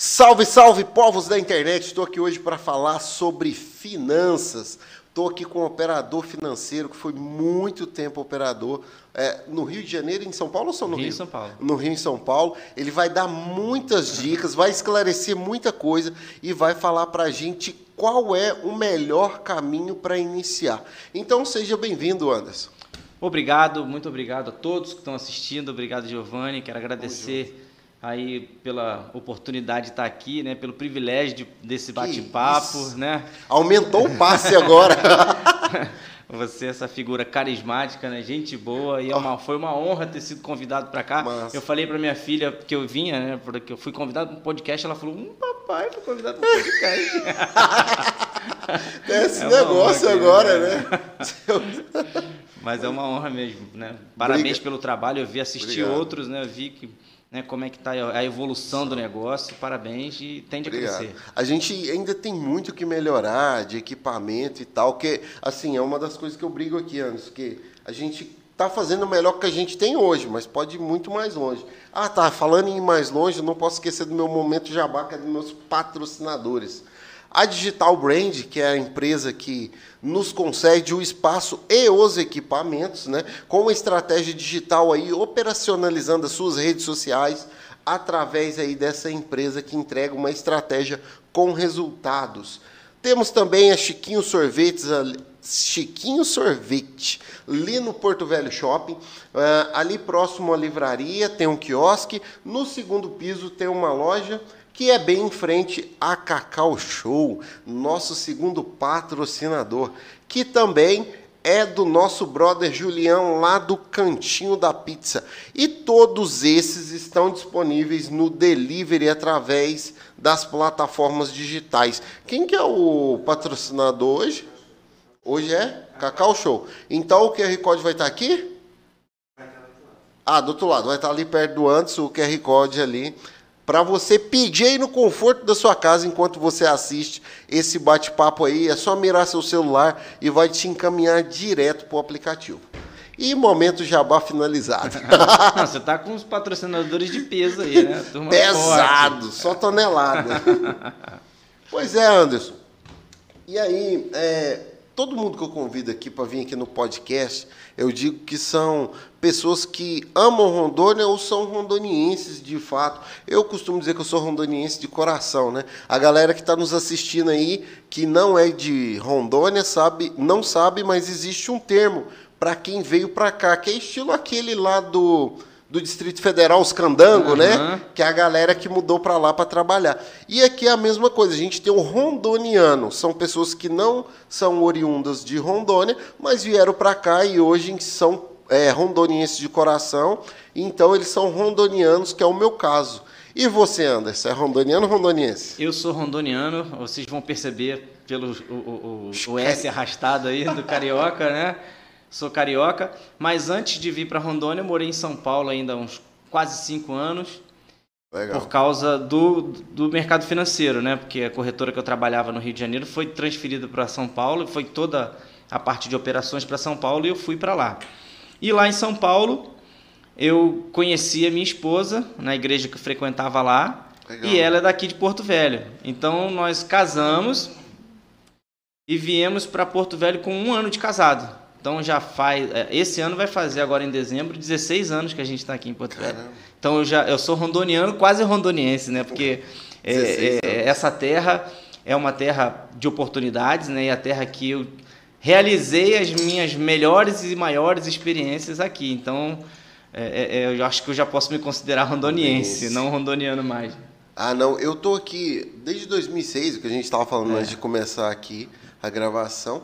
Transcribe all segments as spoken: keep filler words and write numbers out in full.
Salve, salve, povos da internet! Estou aqui hoje para falar sobre finanças. Estou aqui com um operador financeiro que foi muito tempo operador é, no Rio de Janeiro e em São Paulo ou só no Rio? Rio em São Paulo. No Rio em São Paulo. Ele vai dar muitas dicas, vai esclarecer muita coisa e vai falar para a gente qual é o melhor caminho para iniciar. Então, seja bem-vindo, Anderson. Obrigado, muito obrigado a todos que estão assistindo. Obrigado, Giovanni. Quero agradecer aí pela oportunidade de estar aqui, né? Pelo privilégio de, desse bate-papo, né? Aumentou o passe agora. Você, essa figura carismática, né? Gente boa, e é uma, foi uma honra ter sido convidado para cá. Massa. Eu falei para minha filha que eu vinha, né? Porque eu fui convidado para um podcast, ela falou: "Hum, papai, fui convidado para um podcast." É esse é negócio agora, mesmo, né? né? Mas é uma honra mesmo, né? Parabéns Briga. pelo trabalho. Eu vi assistir Obrigado. outros, né? Eu vi que Né, como é que está a evolução do negócio, parabéns, e tende a crescer. A gente ainda tem muito que melhorar de equipamento e tal, que assim, é uma das coisas que eu brigo aqui, Anderson, que a gente está fazendo o melhor que a gente tem hoje, mas pode ir muito mais longe. Ah, tá, falando em ir mais longe, eu não posso esquecer do meu momento jabá, que é dos meus patrocinadores. A Digital Brand, que é a empresa que nos concede o espaço e os equipamentos, né? Com uma estratégia digital aí, operacionalizando as suas redes sociais através aí dessa empresa que entrega uma estratégia com resultados. Temos também a Chiquinho Sorvetes, a Chiquinho Sorvete, ali no Porto Velho Shopping, ali próximo à livraria tem um quiosque, no segundo piso tem uma loja, que é bem em frente a Cacau Show, nosso segundo patrocinador, que também é do nosso brother Julião, lá do Cantinho da Pizza. E todos esses estão disponíveis no delivery através das plataformas digitais. Quem que é o patrocinador hoje? Hoje é Cacau Show. Então o Q R Code vai estar aqui? Ah, do outro lado. Vai estar ali perto do antes, o Q R Code ali, para você pedir aí no conforto da sua casa, enquanto você assiste esse bate-papo aí. É só mirar seu celular e vai te encaminhar direto para o aplicativo. E momento jabá finalizado. Não, você tá com os patrocinadores de peso aí, né? Turma pesado, forte. Só tonelada. Pois é, Anderson. E aí, é, todo mundo que eu convido aqui para vir aqui no podcast, eu digo que são pessoas que amam Rondônia ou são rondonienses de fato. Eu costumo dizer que eu sou rondoniense de coração, né? A galera que está nos assistindo aí, que não é de Rondônia, sabe, não sabe, mas existe um termo para quem veio para cá, que é estilo aquele lá do, do Distrito Federal, os candangos, uhum, né? Que é a galera que mudou para lá para trabalhar. E aqui é a mesma coisa, a gente tem o rondoniano, são pessoas que não são oriundas de Rondônia, mas vieram para cá e hoje são É, rondonienses de coração, então eles são rondonianos, que é o meu caso. E você, Anderson, é rondoniano ou rondoniense? Eu sou rondoniano, vocês vão perceber pelo o, o, o, o S arrastado aí do carioca, né? Sou carioca, mas antes de vir para Rondônia, eu morei em São Paulo ainda há uns quase cinco anos. Legal. Por causa do, do mercado financeiro, né? Porque a corretora que eu trabalhava no Rio de Janeiro foi transferida para São Paulo, foi toda a parte de operações para São Paulo e eu fui para lá. E lá em São Paulo, eu conheci a minha esposa na igreja que eu frequentava lá. Legal. E ela é daqui de Porto Velho. Então, nós casamos e viemos para Porto Velho com um ano de casado. Então, já faz... Esse ano vai fazer agora em dezembro dezesseis anos que a gente está aqui em Porto Caramba. Velho. Então, eu, já, eu sou rondoniano, quase rondoniense, né? Porque é, é, essa terra é uma terra de oportunidades, né? E a terra que eu... realizei as minhas melhores e maiores experiências aqui, então é, é, eu acho que eu já posso me considerar rondoniense, Esse. não rondoniano mais. Ah, não, eu tô aqui desde dois mil e seis, o que a gente estava falando é. antes de começar aqui a gravação,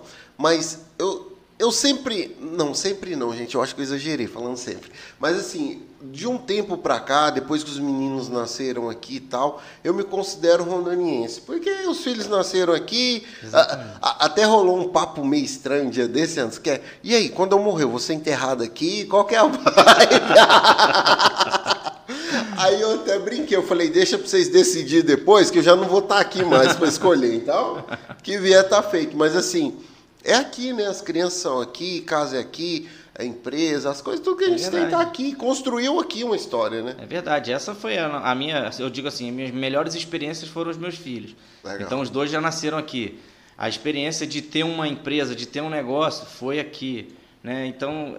mas eu, eu sempre, não, sempre não, gente, eu acho que eu exagerei falando sempre, mas assim, de um tempo para cá, depois que os meninos nasceram aqui e tal, eu me considero rondoniense, porque os filhos nasceram aqui, a, a, até rolou um papo meio estranho um dia desse, antes, que é, e aí, quando eu morrer, eu vou ser enterrado aqui, qual que é a vibe? Aí eu até brinquei, eu falei, deixa para vocês decidir depois, que eu já não vou estar aqui mais para escolher, então, que vier tá feito, mas assim, é aqui, né, as crianças são aqui, casa é aqui, a empresa, as coisas, tudo que a gente é tem tá aqui, construiu aqui uma história, né? É verdade, essa foi a, a minha, eu digo assim, as minhas melhores experiências foram os meus filhos. Legal. Então os dois já nasceram aqui. A experiência de ter uma empresa, de ter um negócio, foi aqui, né? Então,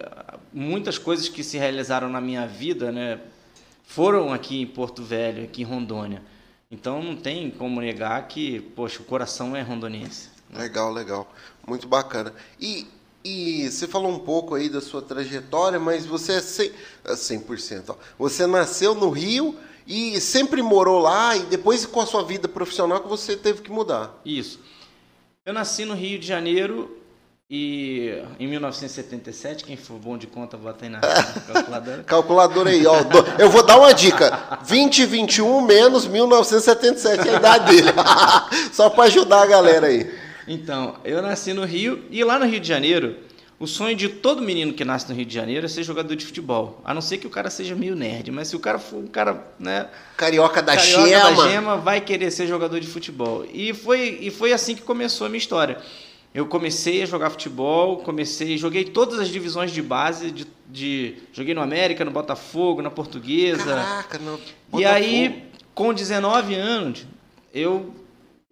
muitas coisas que se realizaram na minha vida, né, foram aqui em Porto Velho, aqui em Rondônia. Então, não tem como negar que, poxa, o coração é rondonense. Né? Legal, legal. Muito bacana. E, e você falou um pouco aí da sua trajetória, mas você é cem por cento. Ó. Você nasceu no Rio... E sempre morou lá e depois com a sua vida profissional que você teve que mudar. Isso. Eu nasci no Rio de Janeiro e em mil novecentos e setenta e sete, quem for bom de conta, bota aí na calculadora. Calculadora aí, ó. Eu vou dar uma dica. vinte e vinte e um menos mil novecentos e setenta e sete é a idade dele. Só para ajudar a galera aí. Então, eu nasci no Rio e lá no Rio de Janeiro, o sonho de todo menino que nasce no Rio de Janeiro é ser jogador de futebol. A não ser que o cara seja meio nerd, mas se o cara for um cara, né, carioca da gema, carioca da gema, vai querer ser jogador de futebol. E foi, e foi assim que começou a minha história. Eu comecei a jogar futebol, comecei, joguei todas as divisões de base, de, de joguei no América, no Botafogo, na Portuguesa. Caraca, no Botafogo. E aí, com dezenove anos, eu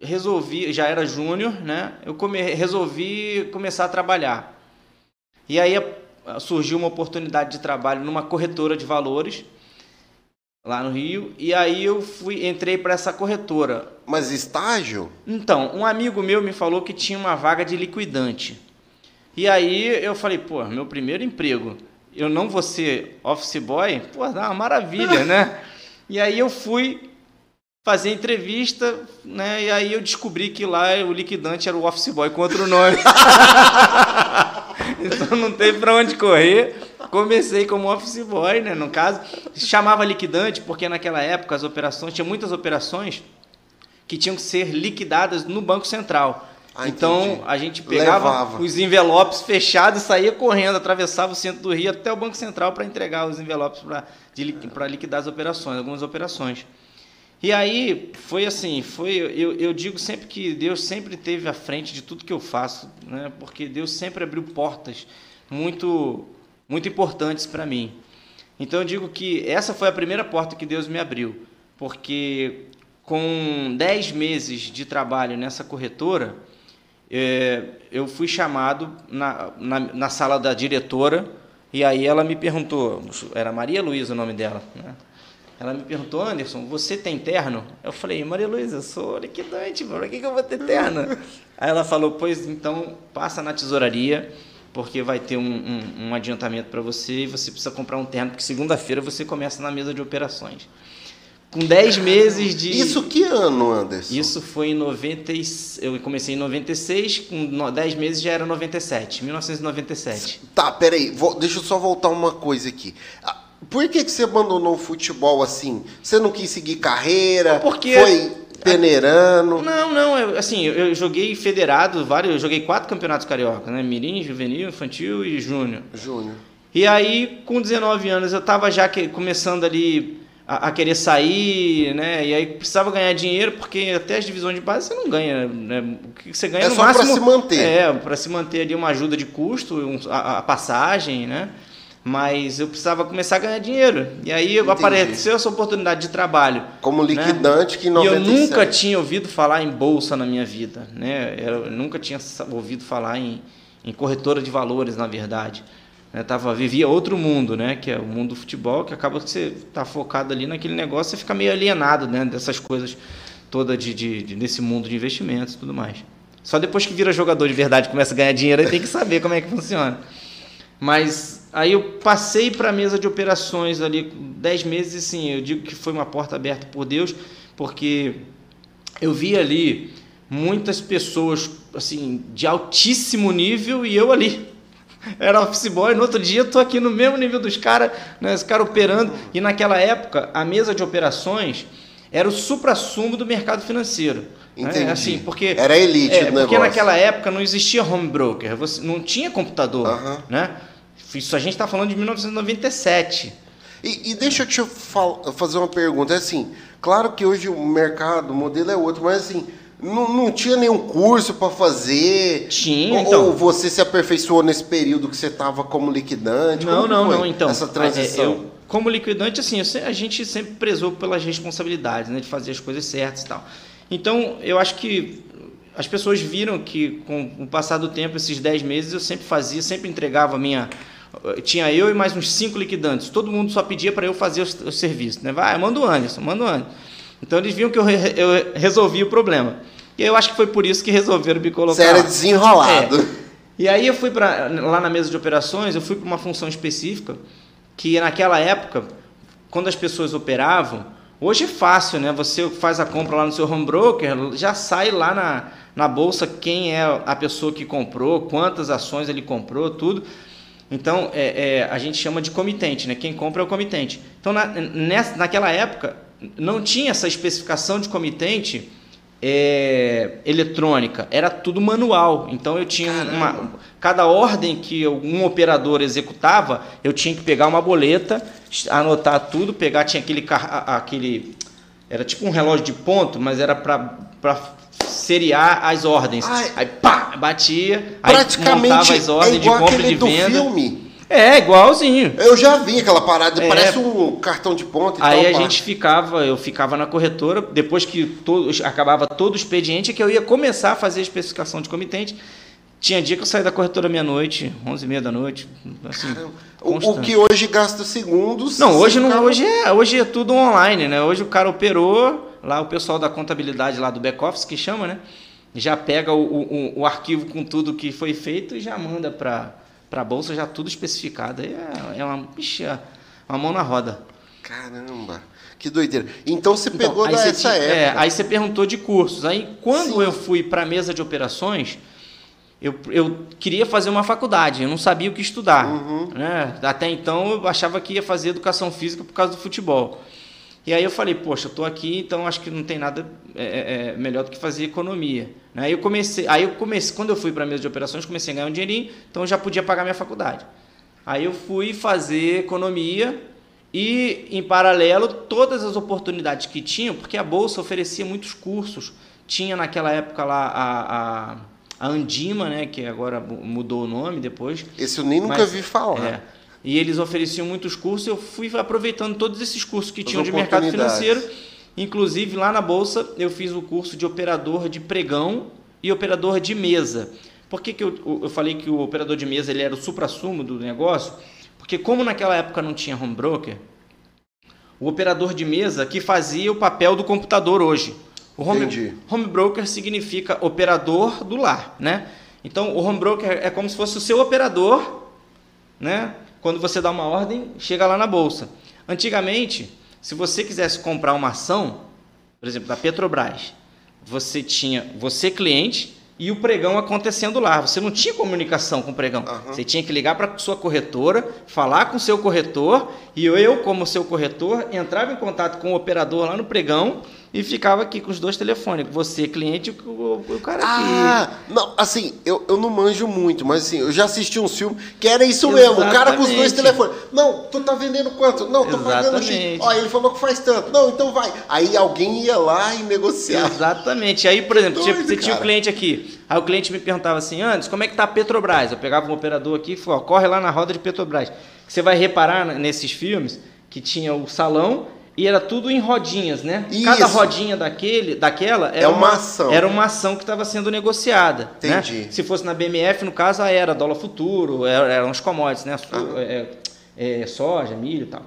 resolvi, já era júnior, né? Eu come, resolvi começar a trabalhar. E aí surgiu uma oportunidade de trabalho numa corretora de valores lá no Rio. E aí eu fui, entrei para essa corretora. Mas estágio? Então, um amigo meu me falou que tinha uma vaga de liquidante. E aí eu falei, pô, meu primeiro emprego, eu não vou ser office boy? Pô, dá uma maravilha, né? E aí eu fui fazer entrevista, né? E aí eu descobri que lá o liquidante era o office boy com outro nome. Então não teve pra onde correr. Comecei como office boy, né? No caso, chamava liquidante porque naquela época as operações, tinha muitas operações que tinham que ser liquidadas no Banco Central. Ah, então entendi. A gente pegava, levava os envelopes fechados e saía correndo, atravessava o centro do Rio até o Banco Central para entregar os envelopes para liquidar as operações, algumas operações. E aí foi assim, foi, eu, eu digo sempre que Deus sempre esteve à frente de tudo que eu faço, né? Porque Deus sempre abriu portas muito, muito importantes para mim. Então eu digo que essa foi a primeira porta que Deus me abriu, porque com dez meses de trabalho nessa corretora, é, eu fui chamado na, na, na sala da diretora e aí ela me perguntou, era Maria Luísa o nome dela, né? Ela me perguntou, Anderson, você tem terno? Eu falei, Maria Luísa, eu sou liquidante, para que, que eu vou ter terno? Aí ela falou, pois então passa na tesouraria, porque vai ter um, um, um adiantamento para você e você precisa comprar um terno, porque segunda-feira você começa na mesa de operações. Com dez meses de... Isso que ano, Anderson? Isso foi em noventa... Eu comecei em noventa e seis, com dez meses já era noventa e sete, mil novecentos e noventa e sete. Tá, peraí, vou... deixa eu só voltar uma coisa aqui. Por que, que você abandonou o futebol assim? Você não quis seguir carreira? Porque... Foi peneirando? Não, não. Eu, assim, eu joguei federado, vários, eu joguei quatro campeonatos carioca, né? Mirim, Juvenil, Infantil e Júnior. Júnior. E aí, com dezenove anos, eu estava já que, começando ali a, a querer sair, né? E aí precisava ganhar dinheiro, porque até as divisões de base você não ganha, né? O que você ganha é no máximo... É só para se manter. É, para se manter ali uma ajuda de custo, um, a, a passagem, né? Mas eu precisava começar a ganhar dinheiro. E aí Entendi. apareceu essa oportunidade de trabalho. Como liquidante, né? Que em noventa e sete... E eu nunca tinha ouvido falar em bolsa na minha vida, né? Eu nunca tinha ouvido falar em, em corretora de valores, na verdade. Eu tava, vivia outro mundo, né? Que é o mundo do futebol, que acaba que você tá focado ali naquele negócio, você fica meio alienado, né? Dessas coisas todas de, de, de, desse mundo de investimentos e tudo mais. Só depois que vira jogador de verdade, começa a ganhar dinheiro, aí tem que saber como é que funciona. Mas... Aí eu passei para a mesa de operações ali, dez meses, sim, eu digo que foi uma porta aberta por Deus, porque eu vi ali muitas pessoas, assim, de altíssimo nível e eu ali. Era office boy, no outro dia eu tô aqui no mesmo nível dos caras, né, esse cara operando. E naquela época, a mesa de operações era o supra-sumo do mercado financeiro. Entendi. É, assim, porque, era a elite é, do porque negócio. Porque naquela época não existia home broker, você não tinha computador, uhum. né? Isso a gente está falando de mil novecentos e noventa e sete. E, e deixa eu te fazer uma pergunta. É assim, claro que hoje o mercado, o modelo é outro, mas assim, Não, não tinha nenhum curso para fazer? Tinha, ou, então. Ou você se aperfeiçoou nesse período que você estava como liquidante? Não, como não, não, então. Essa transição? É, eu, como liquidante, assim, eu, a gente sempre prezou pelas responsabilidades, né, de fazer as coisas certas e tal. Então, eu acho que as pessoas viram que com o passar do tempo, esses dez meses, eu sempre fazia, sempre entregava a minha... Tinha eu e mais uns cinco liquidantes. Todo mundo só pedia para eu fazer o serviço. Né? Vai, manda o Anderson, manda o Anderson. Então eles viam que eu, re, eu resolvi o problema. E eu acho que foi por isso que resolveram me colocar. Você era desenrolado. É. E aí eu fui para lá na mesa de operações, eu fui para uma função específica, que naquela época, quando as pessoas operavam, hoje é fácil, né? Você faz a compra lá no seu home broker, já sai lá na, na bolsa quem é a pessoa que comprou, quantas ações ele comprou, tudo. Então, é, é, a gente chama de comitente, né? Quem compra é o comitente. Então, na, nessa, naquela época, não tinha essa especificação de comitente é, eletrônica. Era tudo manual. Então, eu tinha uma, cada ordem que um operador executava, eu tinha que pegar uma boleta, anotar tudo, pegar, tinha aquele... aquele era tipo um relógio de ponto, mas era para... seriar as ordens. Ai, aí pá, batia, aí montava as ordens é de compra e de venda. Filme. É, igualzinho. Eu já vi aquela parada, é, parece um cartão de ponta. Aí tal, a pá. gente ficava, eu ficava na corretora, depois que todo, acabava todo o expediente, que eu ia começar a fazer a especificação de comitente. Tinha dia que eu saí da corretora meia-noite, onze e meia da noite. Assim, o, o que hoje gasta segundos. Não, hoje, não, hoje, é, hoje é tudo online, né? Hoje o cara operou... Lá o pessoal da contabilidade lá do back-office, que chama, né? Já pega o, o, o arquivo com tudo que foi feito e já manda para a Bolsa, já tudo especificado. Aí é, é uma, ixi, uma mão na roda. Caramba, que doideira. Então você pegou então, dessa época. É, aí você perguntou de cursos. Aí quando Sim. eu fui para a mesa de operações, eu, eu queria fazer uma faculdade, eu não sabia o que estudar. Uhum. Né? Até então eu achava que ia fazer educação física por causa do futebol. E aí eu falei, poxa, eu estou aqui, então acho que não tem nada é, é, melhor do que fazer economia. Aí eu comecei, aí eu comecei, quando eu fui para a mesa de operações, comecei a ganhar um dinheirinho, então eu já podia pagar minha faculdade. Aí eu fui fazer economia e, em paralelo, todas as oportunidades que tinham, porque a Bolsa oferecia muitos cursos. Tinha naquela época lá a, a, a Andima, né, que agora mudou o nome depois. Esse eu nem mas, nunca vi falar. É, E eles ofereciam muitos cursos, eu fui aproveitando todos esses cursos que tinham de mercado financeiro. Inclusive, lá na Bolsa, eu fiz o curso de operador de pregão e operador de mesa. Por que, que eu, eu falei que o operador de mesa ele era o suprassumo do negócio? Porque como naquela época não tinha home broker, o operador de mesa que fazia o papel do computador hoje. O home, home broker significa operador do lar, né? Então, o home broker é como se fosse o seu operador, né? Quando você dá uma ordem, chega lá na Bolsa. Antigamente, se você quisesse comprar uma ação, por exemplo, da Petrobras, você tinha você cliente e o pregão acontecendo lá. Você não tinha comunicação com o pregão. Uhum. Você tinha que ligar para a sua corretora, falar com o seu corretor, e eu, como seu corretor, entrava em contato com o operador lá no pregão e ficava aqui com os dois telefones. Você, cliente, o, o, o cara aqui. Ah, não, assim, eu, eu não manjo muito, mas assim, eu já assisti um filme que era isso Exatamente. mesmo, o cara com os dois telefones. Não, tu tá vendendo quanto? Não, tô pagando X. Ó, ele falou que faz tanto. Não, então vai. Aí alguém ia lá e negociava. Exatamente. Aí, por exemplo, doido, você cara. tinha um cliente aqui. Aí o cliente me perguntava assim, Anderson, como é que tá a Petrobras? Eu pegava um operador aqui e falava, ó, corre lá na roda de Petrobras. Você vai reparar nesses filmes que tinha o salão, e era tudo em rodinhas, né? Isso. Cada rodinha daquele, daquela era, é uma, uma ação. era uma ação que estava sendo negociada. Entendi. Né? Se fosse na B M F, no caso, era dólar futuro, eram os commodities, né? Ah. É, é, soja, milho e tal.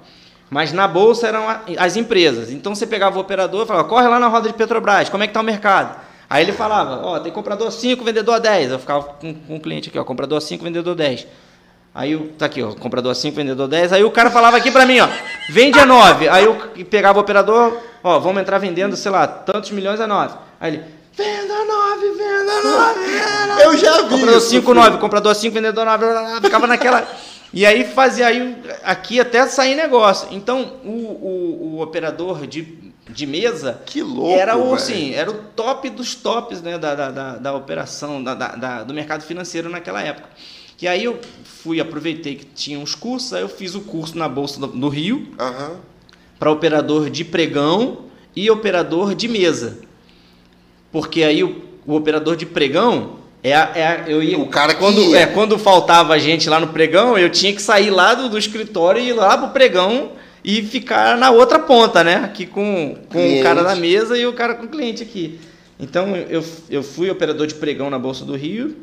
Mas na Bolsa eram as empresas. Então você pegava o operador e falava, corre lá na roda de Petrobras, como é que está o mercado? Aí ele falava, ó, tem comprador cinco, vendedor dez. Eu ficava com, com o cliente aqui, ó, comprador cinco, vendedor dez. Aí, tá aqui, ó, comprador cinco, vendedor dez. Aí o cara falava aqui pra mim, ó, vende a nove. Aí eu pegava o operador, ó, vamos entrar vendendo, sei lá, tantos milhões a nove. Aí ele, venda nove, venda nove, venda nove. Eu já vi. Comprador cinco, nove, comprador cinco, vendedor nove. Ficava naquela. E aí fazia aí, aqui até sair negócio. Então, o, o, o operador de, de mesa. Que louco, era o, assim, era o top dos tops, né, da, da, da, da operação, da, da, da, do mercado financeiro naquela época. E aí eu fui, aproveitei que tinha uns cursos, aí eu fiz o curso na Bolsa do, do Rio, uhum. para operador de pregão e operador de mesa. Porque aí o, o operador de pregão... É, é, eu ia, o cara que quando, ia. É, quando faltava a gente lá no pregão, eu tinha que sair lá do, do escritório e ir lá pro pregão e ficar na outra ponta, né? Aqui com, com o cara da mesa e o cara com o cliente aqui. Então, eu, eu fui operador de pregão na Bolsa do Rio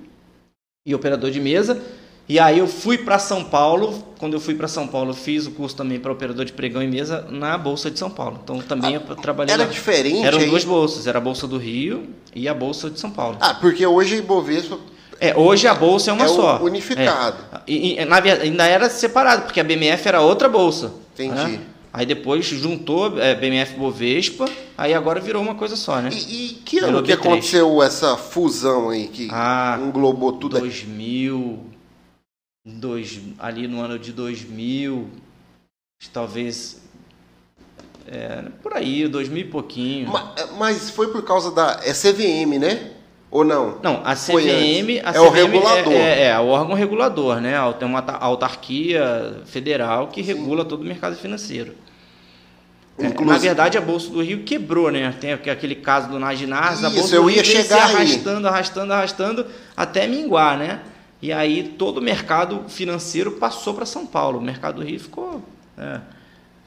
e operador de mesa. E aí eu fui para São Paulo. Quando eu fui para São Paulo, eu fiz o curso também para operador de pregão e mesa na Bolsa de São Paulo. Então também ah, eu trabalhei Era lá. Diferente? Eram aí? Duas bolsas. Era a Bolsa do Rio e a Bolsa de São Paulo. Ah, porque hoje a Ibovespa... É, hoje a Bolsa é uma é só. Unificado. É. E, e, na verdade, ainda era separado, porque a B M F era outra Bolsa. Entendi. Né? Aí depois juntou é, B M F Bovespa, aí agora virou uma coisa só, né? E, e que ano que aconteceu essa fusão aí que ah, englobou tudo? dois mil... Dois, ali no ano de dois mil, talvez, é, por aí, dois mil e pouquinho. Mas, mas foi por causa da é C V M, né? Ou não? Não, a C V M... A é C V M o regulador. É, é, é o órgão regulador, né? Tem uma autarquia federal que regula Sim. todo o mercado financeiro. É, na verdade, a Bolsa do Rio quebrou, né? Tem aquele caso do Naginars, a Bolsa do Rio ia se arrastando, arrastando, arrastando, até minguar, né? E aí todo o mercado financeiro passou para São Paulo. O mercado do Rio ficou, é,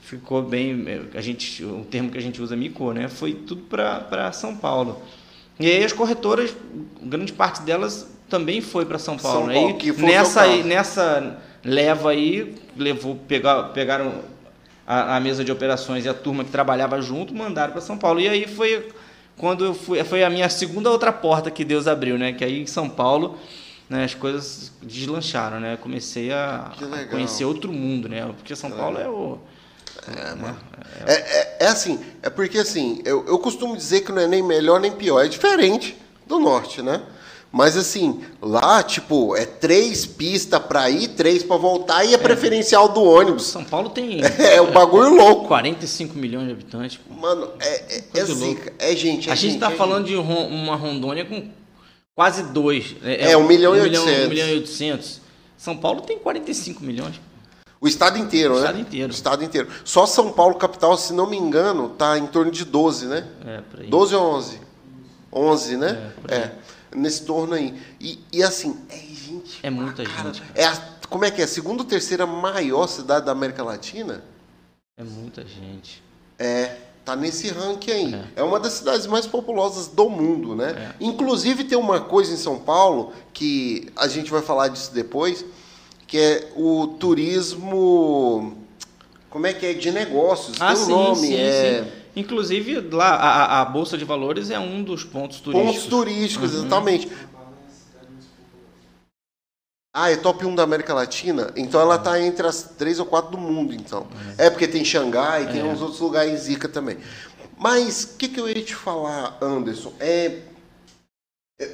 ficou bem... A gente, o termo que a gente usa é micô, né? Foi tudo para São Paulo. E aí as corretoras, grande parte delas também foi para São Paulo. São Paulo aí, que foi nessa, aí, nessa leva aí, levou, pegar, pegaram a, a mesa de operações e a turma que trabalhava junto, mandaram para São Paulo. E aí foi, quando eu fui, foi a minha segunda outra porta que Deus abriu, né? Que aí em São Paulo... Né, as coisas deslancharam, né? Eu comecei a, a conhecer outro mundo, né? Porque São Paulo é o... É, né? é, é, é assim, é porque assim, eu, eu costumo dizer que não é nem melhor nem pior, é diferente do norte, né? Mas assim, lá, tipo, é três pistas para ir, três para voltar e é, é preferencial do ônibus. São Paulo tem... É, o bagulho louco. quarenta e cinco milhões de habitantes. Pô. Mano, é, é, é zica, é gente, é A gente, gente tá é falando gente. de uma Rondônia com... Quase dois. É, é um milhão e oitocentos. São Paulo tem quarenta e cinco milhões. O estado inteiro, o né? O estado inteiro. O estado inteiro. Só São Paulo, capital, se não me engano, está em torno de doze, né? É, por aí. doze ou onze? onze, né? É, é. Nesse torno aí. E, e assim, é gente... É muita cara, gente. É a, como é que é? Segunda ou terceira maior cidade da América Latina? É muita gente. É... Tá nesse ranking aí. É. é uma das cidades mais populosas do mundo, né? É. Inclusive tem uma coisa em São Paulo, que a gente vai falar disso depois, que é o turismo... Como é que é? De negócios. Ah, tem sim, um nome. Sim, é... sim. Inclusive, lá a, a Bolsa de Valores é um dos pontos turísticos. Pontos turísticos, uhum. Exatamente. Ah, é top um da América Latina? Então ela está entre as três ou quatro do mundo, então. É, é porque tem Xangai, tem é. uns outros lugares zica também. Mas o que, que eu ia te falar, Anderson? É,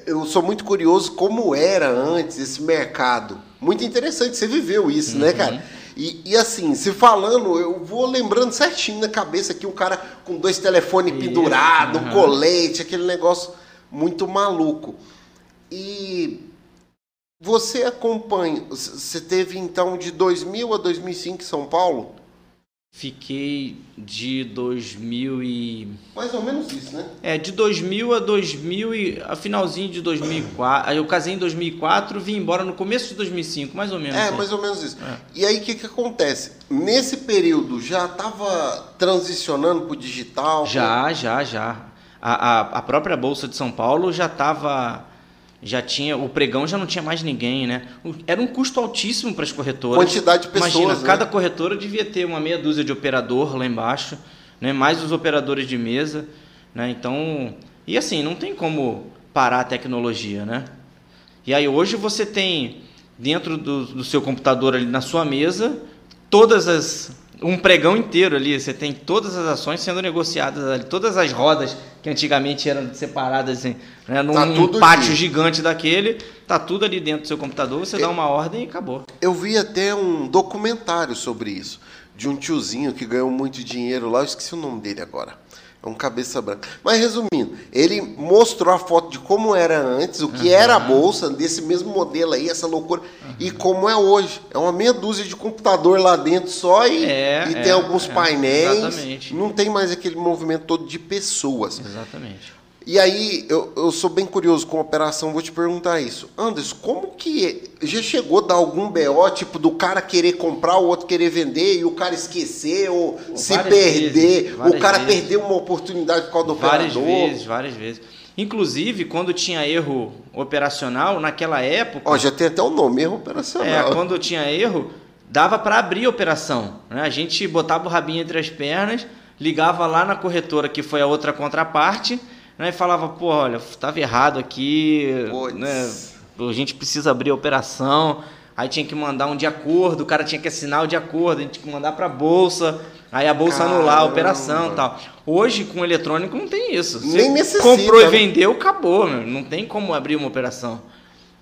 eu sou muito curioso como era antes esse mercado. Muito interessante, você viveu isso, uhum. né, cara? E, e assim, se falando, eu vou lembrando certinho na cabeça aqui, um cara com dois telefones pendurados, uhum. um colete, aquele negócio muito maluco. E... Você acompanha, você teve então de dois mil a dois mil e cinco em São Paulo? Fiquei de dois mil e... Mais ou menos isso, né? É, de dois mil a dois mil e... A finalzinho de dois mil e quatro, aí eu casei em dois mil e quatro, vim embora no começo de dois mil e cinco, mais ou menos. É, assim. mais ou menos isso. É. E aí o que que acontece? Nesse período já estava transicionando para o digital? Já, pro... já, já. A, a, a própria Bolsa de São Paulo já estava... Já tinha, o pregão já não tinha mais ninguém, né? Era um custo altíssimo para as corretoras. Quantidade de pessoas. Imagina, né? Cada corretora devia ter uma meia dúzia de operador lá embaixo, né? Mais os operadores de mesa, né? Então, e assim, não tem como parar a tecnologia, né? E aí hoje você tem dentro do, do seu computador ali na sua mesa, todas as... Um pregão inteiro ali, você tem todas as ações sendo negociadas ali, todas as rodas que antigamente eram separadas assim, né, num tá um pátio ali. Gigante daquele, tá tudo ali dentro do seu computador, você eu, dá uma ordem e acabou. Eu vi até um documentário sobre isso, de um tiozinho que ganhou muito dinheiro lá, eu esqueci o nome dele agora, é um cabeça branca. Mas resumindo, ele mostrou a foto de como era antes, o que uhum. era a bolsa, desse mesmo modelo aí, essa loucura, uhum. e como é hoje. É uma meia dúzia de computador lá dentro só e, é, e é, tem alguns é, painéis. Exatamente. Não tem mais aquele movimento todo de pessoas. Exatamente. E aí, eu, eu sou bem curioso com a operação, vou te perguntar isso. Anderson, como que... Já chegou a dar algum B O, tipo, do cara querer comprar, o outro querer vender, e o cara esquecer, ou várias se perder, vezes, o cara vezes. Perdeu uma oportunidade por causa do várias operador? Várias vezes, várias vezes. Inclusive, quando tinha erro operacional, naquela época... Ó, já tem até o nome, erro operacional. É, quando tinha erro, dava para abrir a operação, né? A gente botava o rabinho entre as pernas, ligava lá na corretora, que foi a outra contraparte... E falava, pô, olha, estava errado aqui, né? A gente precisa abrir a operação. Aí tinha que mandar um de acordo, o cara tinha que assinar o de acordo, a gente tinha que mandar para a Bolsa, aí a Bolsa Caramba. anular a operação e tal. Hoje, com o eletrônico, não tem isso. Você nem necessita. Comprou e vendeu, acabou, meu. Não tem como abrir uma operação,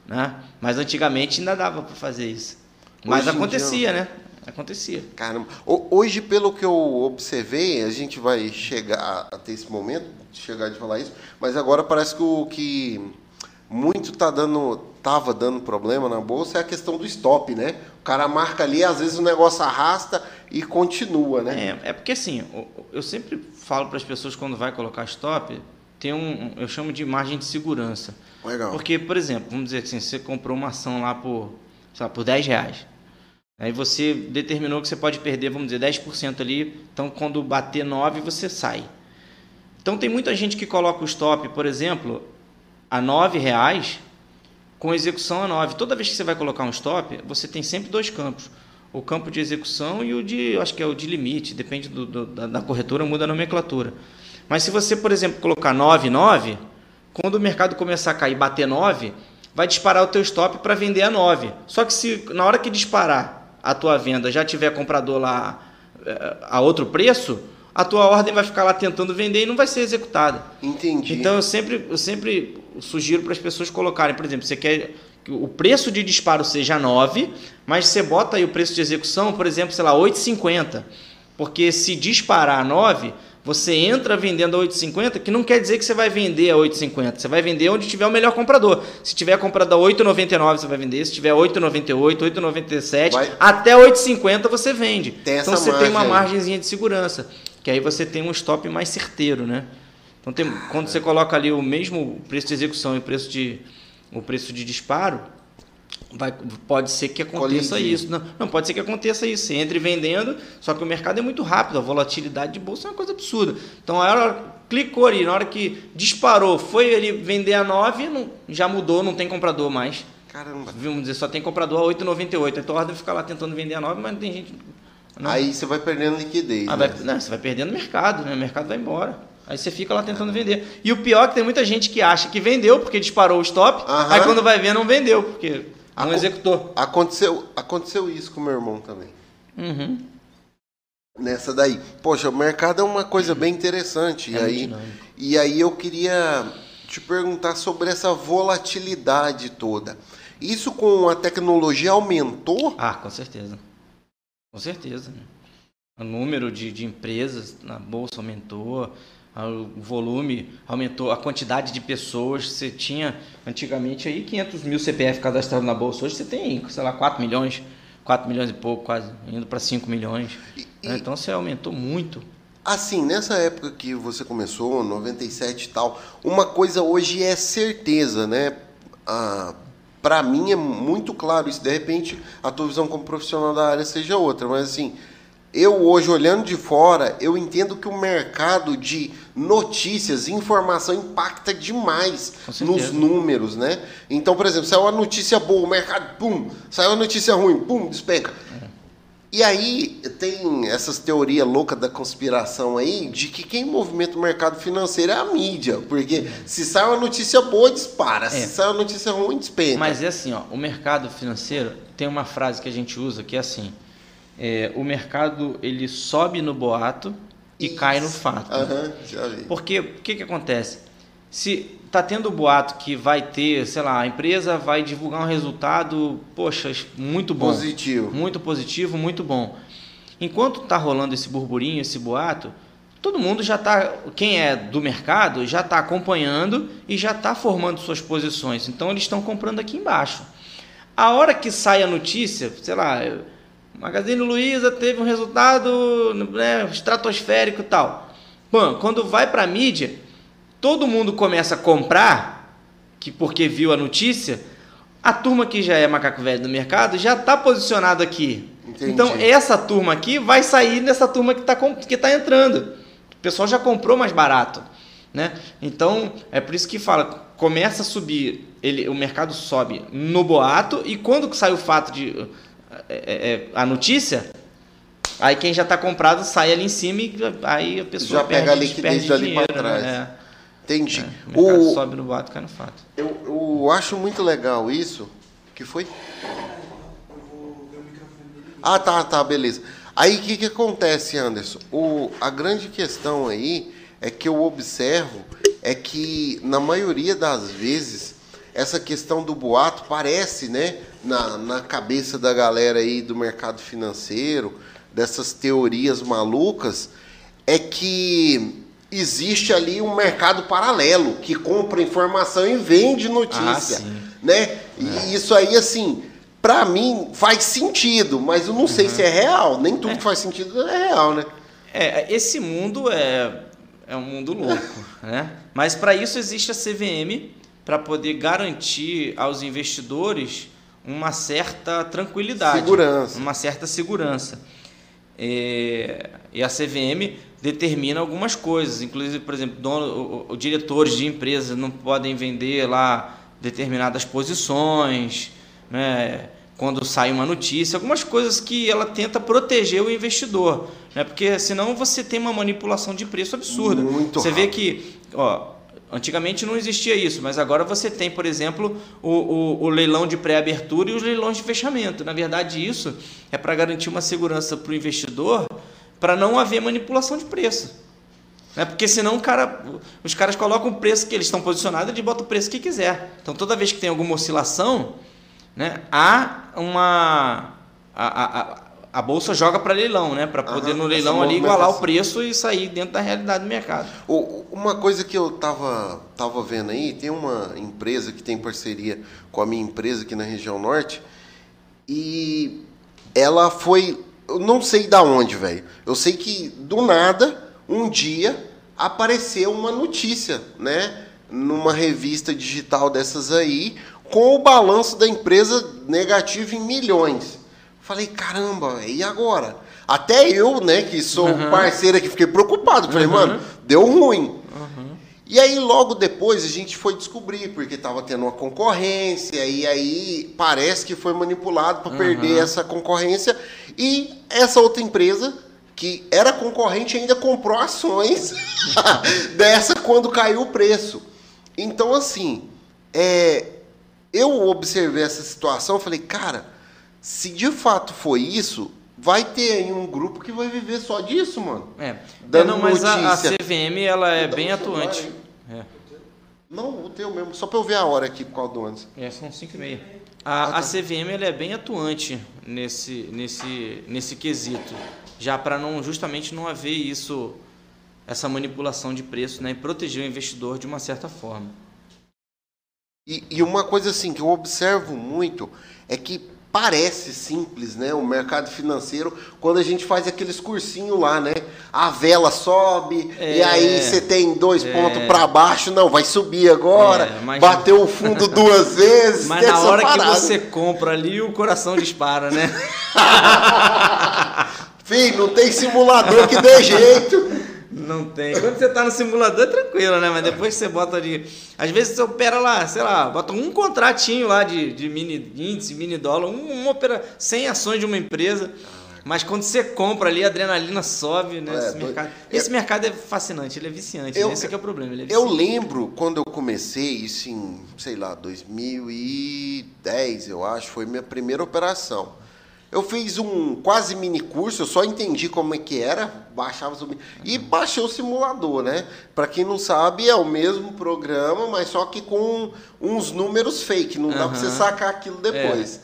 né? Mas antigamente ainda dava para fazer isso. Mas hoje acontecia, dia... né? Acontecia. Caramba. Hoje, pelo que eu observei, a gente vai chegar até esse momento, chegar de falar isso, mas agora parece que o que muito tá dando, tava dando problema na bolsa é a questão do stop, né? O cara marca ali, às vezes o negócio arrasta e continua, né? É, é porque assim, eu sempre falo para as pessoas quando vai colocar stop, tem um, eu chamo de margem de segurança. Legal. Porque, por exemplo, vamos dizer assim, você comprou uma ação lá por, sei lá, por dez reais. Aí você determinou que você pode perder, vamos dizer, dez por cento ali. Então, quando bater nove, você sai. Então, tem muita gente que coloca o stop, por exemplo, a nove reais, com execução a nove. Toda vez que você vai colocar um stop, você tem sempre dois campos. O campo de execução e o de, acho que é o de limite. Depende do, do, da, da corretora, muda a nomenclatura. Mas se você, por exemplo, colocar nove, nove, quando o mercado começar a cair e bater nove, vai disparar o teu stop para vender a nove. Só que se na hora que disparar a tua venda já tiver comprador lá a outro preço, a tua ordem vai ficar lá tentando vender e não vai ser executada. Entendi. Então, eu sempre, eu sempre sugiro para as pessoas colocarem, por exemplo, você quer que o preço de disparo seja nove, mas você bota aí o preço de execução, por exemplo, sei lá, oito e cinquenta. Porque se disparar a nove, você entra vendendo a oito e cinquenta, que não quer dizer que você vai vender a oito e cinquenta. Você vai vender onde tiver o melhor comprador. Se tiver comprado a oito e noventa e nove, você vai vender. Se tiver oito e noventa e oito, oito e noventa e sete, vai... até oito e cinquenta você vende. Tem essa então você margem. Tem uma margenzinha de segurança, que aí você tem um stop mais certeiro, né? Então tem, quando você coloca ali o mesmo preço de execução e preço de, o preço de disparo, Vai, pode ser que aconteça Colindir. isso. Não, não, pode ser que aconteça isso. Você entra vendendo, só que o mercado é muito rápido. A volatilidade de bolsa é uma coisa absurda. Então, a hora clicou ali, na hora que disparou, foi ele vender a nove, não, já mudou, não tem comprador mais. Caramba. Vamos dizer, só tem comprador a oito e noventa e oito. Então, a ordem fica lá tentando vender a nove, mas não tem gente... Não. Aí você vai perdendo liquidez. Ah, né? vai, não, você vai perdendo o mercado, né? O mercado vai embora. Aí você fica lá tentando vender. E o pior é que tem muita gente que acha que vendeu porque disparou o stop, Aham. aí quando vai ver não vendeu, porque... Não Acon- executou. Aconteceu, aconteceu isso com o meu irmão também. Uhum. Nessa daí. Poxa, o mercado é uma coisa bem interessante. É e, aí, e aí eu queria te perguntar sobre essa volatilidade toda. Isso com a tecnologia aumentou? Ah, com certeza. Com certeza. O número de, de empresas na bolsa aumentou. O volume aumentou, a quantidade de pessoas. Você tinha antigamente aí quinhentos mil C P F cadastrados na bolsa. Hoje você tem, sei lá, quatro milhões, quatro milhões e pouco, quase, indo para cinco milhões. E, né? Então você aumentou muito. Assim, nessa época que você começou, noventa e sete e tal, uma coisa hoje é certeza, né? Ah, para mim é muito claro isso. De repente, a tua visão como profissional da área seja outra, mas assim... Eu hoje, olhando de fora, eu entendo que o mercado de notícias e informação impacta demais nos números, né? Então, por exemplo, saiu uma notícia boa, o mercado, pum, saiu uma notícia ruim, pum, despenca. É. E aí tem essas teorias loucas da conspiração aí de que quem movimenta o mercado financeiro é a mídia, porque se sai uma notícia boa, dispara, é. se sai uma notícia ruim, despenca. Mas é assim, ó, o mercado financeiro tem uma frase que a gente usa que é assim... É, o mercado ele sobe no boato e Isso. cai no fato. Uhum, já vi. Porque o que, que acontece? Se está tendo boato que vai ter, sei lá, a empresa vai divulgar um resultado, poxa, muito bom. Positivo. Muito positivo, muito bom. Enquanto está rolando esse burburinho, esse boato, todo mundo já está, quem é do mercado, já está acompanhando e já está formando suas posições. Então eles estão comprando aqui embaixo. A hora que sai a notícia, sei lá... Magazine Luiza teve um resultado, né, estratosférico e tal. Bom, quando vai para a mídia, todo mundo começa a comprar, que porque viu a notícia, a turma que já é macaco velho do mercado já está posicionada aqui. Entendi. Então, essa turma aqui vai sair dessa turma que está que tá entrando. O pessoal já comprou mais barato, né? Então, é por isso que fala, começa a subir, ele, o mercado sobe no boato, e quando sai o fato de é, é, a notícia, aí quem já está comprado sai ali em cima e aí a pessoa já perde, pega a liquidez ali para trás. Né? Entendi. É, o mercado o... sobe no boato, cai no fato. Eu, eu acho muito legal isso, que foi... Ah, tá, tá, beleza. Aí o que, que acontece, Anderson? O, a grande questão aí é que eu observo é que, na maioria das vezes, essa questão do boato parece, né, na, na cabeça da galera aí do mercado financeiro, dessas teorias malucas, é que existe ali um mercado paralelo que compra informação e vende notícia. Ah, né? E isso aí, assim... Pra mim, faz sentido, mas eu não sei uhum. se é real. Nem tudo é. que faz sentido é real, né? É, esse mundo é, é um mundo louco, né? Mas para isso existe a C V M, para poder garantir aos investidores uma certa tranquilidade. Segurança. Uma certa segurança. É, e a C V M determina algumas coisas. Inclusive, por exemplo, dono, o, o, diretores de empresas não podem vender lá determinadas posições... Né? Quando sai uma notícia, algumas coisas que ela tenta proteger o investidor, né? Porque senão você tem uma manipulação de preço absurda. Muito você rápido. Vê que, ó, antigamente não existia isso, mas agora você tem, por exemplo, o, o, o leilão de pré-abertura e os leilões de fechamento. Na verdade, isso é para garantir uma segurança para o investidor, para não haver manipulação de preço. Né? Porque senão o cara, os caras colocam o preço que eles estão posicionados e eles botam o preço que quiser. Então toda vez que tem alguma oscilação, né? Há uma a, a, a bolsa joga para leilão, né? Para poder ah, no leilão ali igualar o preço e sair dentro da realidade do mercado. Uma coisa que eu tava tava vendo aí, tem uma empresa que tem parceria com a minha empresa aqui na região norte e ela foi, eu não sei da onde, velho. Eu sei que do nada um dia apareceu uma notícia, né? Numa revista digital dessas aí, com o balanço da empresa negativo em milhões. Falei, caramba, e agora? Até eu, né, que sou uhum. parceiro aqui, fiquei preocupado. Falei, uhum. mano, deu ruim. Uhum. E aí, logo depois, a gente foi descobrir, porque estava tendo uma concorrência, e aí parece que foi manipulado para uhum. perder essa concorrência. E essa outra empresa, que era concorrente, ainda comprou ações dessa quando caiu o preço. Então, assim, é... eu observei essa situação, falei, cara, se de fato foi isso, vai ter aí um grupo que vai viver só disso, mano. É, é não, mas a, a C V M, ela é bem um atuante. É. Não, o teu mesmo, só para eu ver a hora aqui por causa do Anderson. É, são cinco e meia. A, ah, tá. A C V M, ela é bem atuante nesse, nesse, nesse quesito, já para não, justamente não haver isso, essa manipulação de preço, né, e proteger o investidor de uma certa forma. E, e uma coisa assim que eu observo muito é que parece simples, né? O mercado financeiro, quando a gente faz aqueles cursinhos lá, né? A vela sobe, é, e aí você tem dois é, pontos para baixo, não, vai subir agora, é, mas... bateu o fundo duas vezes. Mas na hora parada. Que você compra ali, o coração dispara, né? Filho, não tem simulador que dê jeito. Não tem. Quando você está no simulador, é tranquilo, né? Mas depois você bota de... Às vezes você opera lá, sei lá, bota um contratinho lá de, de mini índice, mini dólar, um, uma opera cem ações de uma empresa. Mas quando você compra ali, a adrenalina sobe, né? É, esse doido. mercado, esse eu, mercado é fascinante, ele é viciante. Eu, né? Esse aqui é o problema. Ele é eu lembro quando eu comecei isso em, sei lá, dois mil e dez, eu acho, foi minha primeira operação. Eu fiz um quase mini curso, eu só entendi como é que era, baixava sobre... e baixei o simulador, né? Para quem não sabe, é o mesmo programa, mas só que com uns números fake, não uhum. dá para você sacar aquilo depois. É.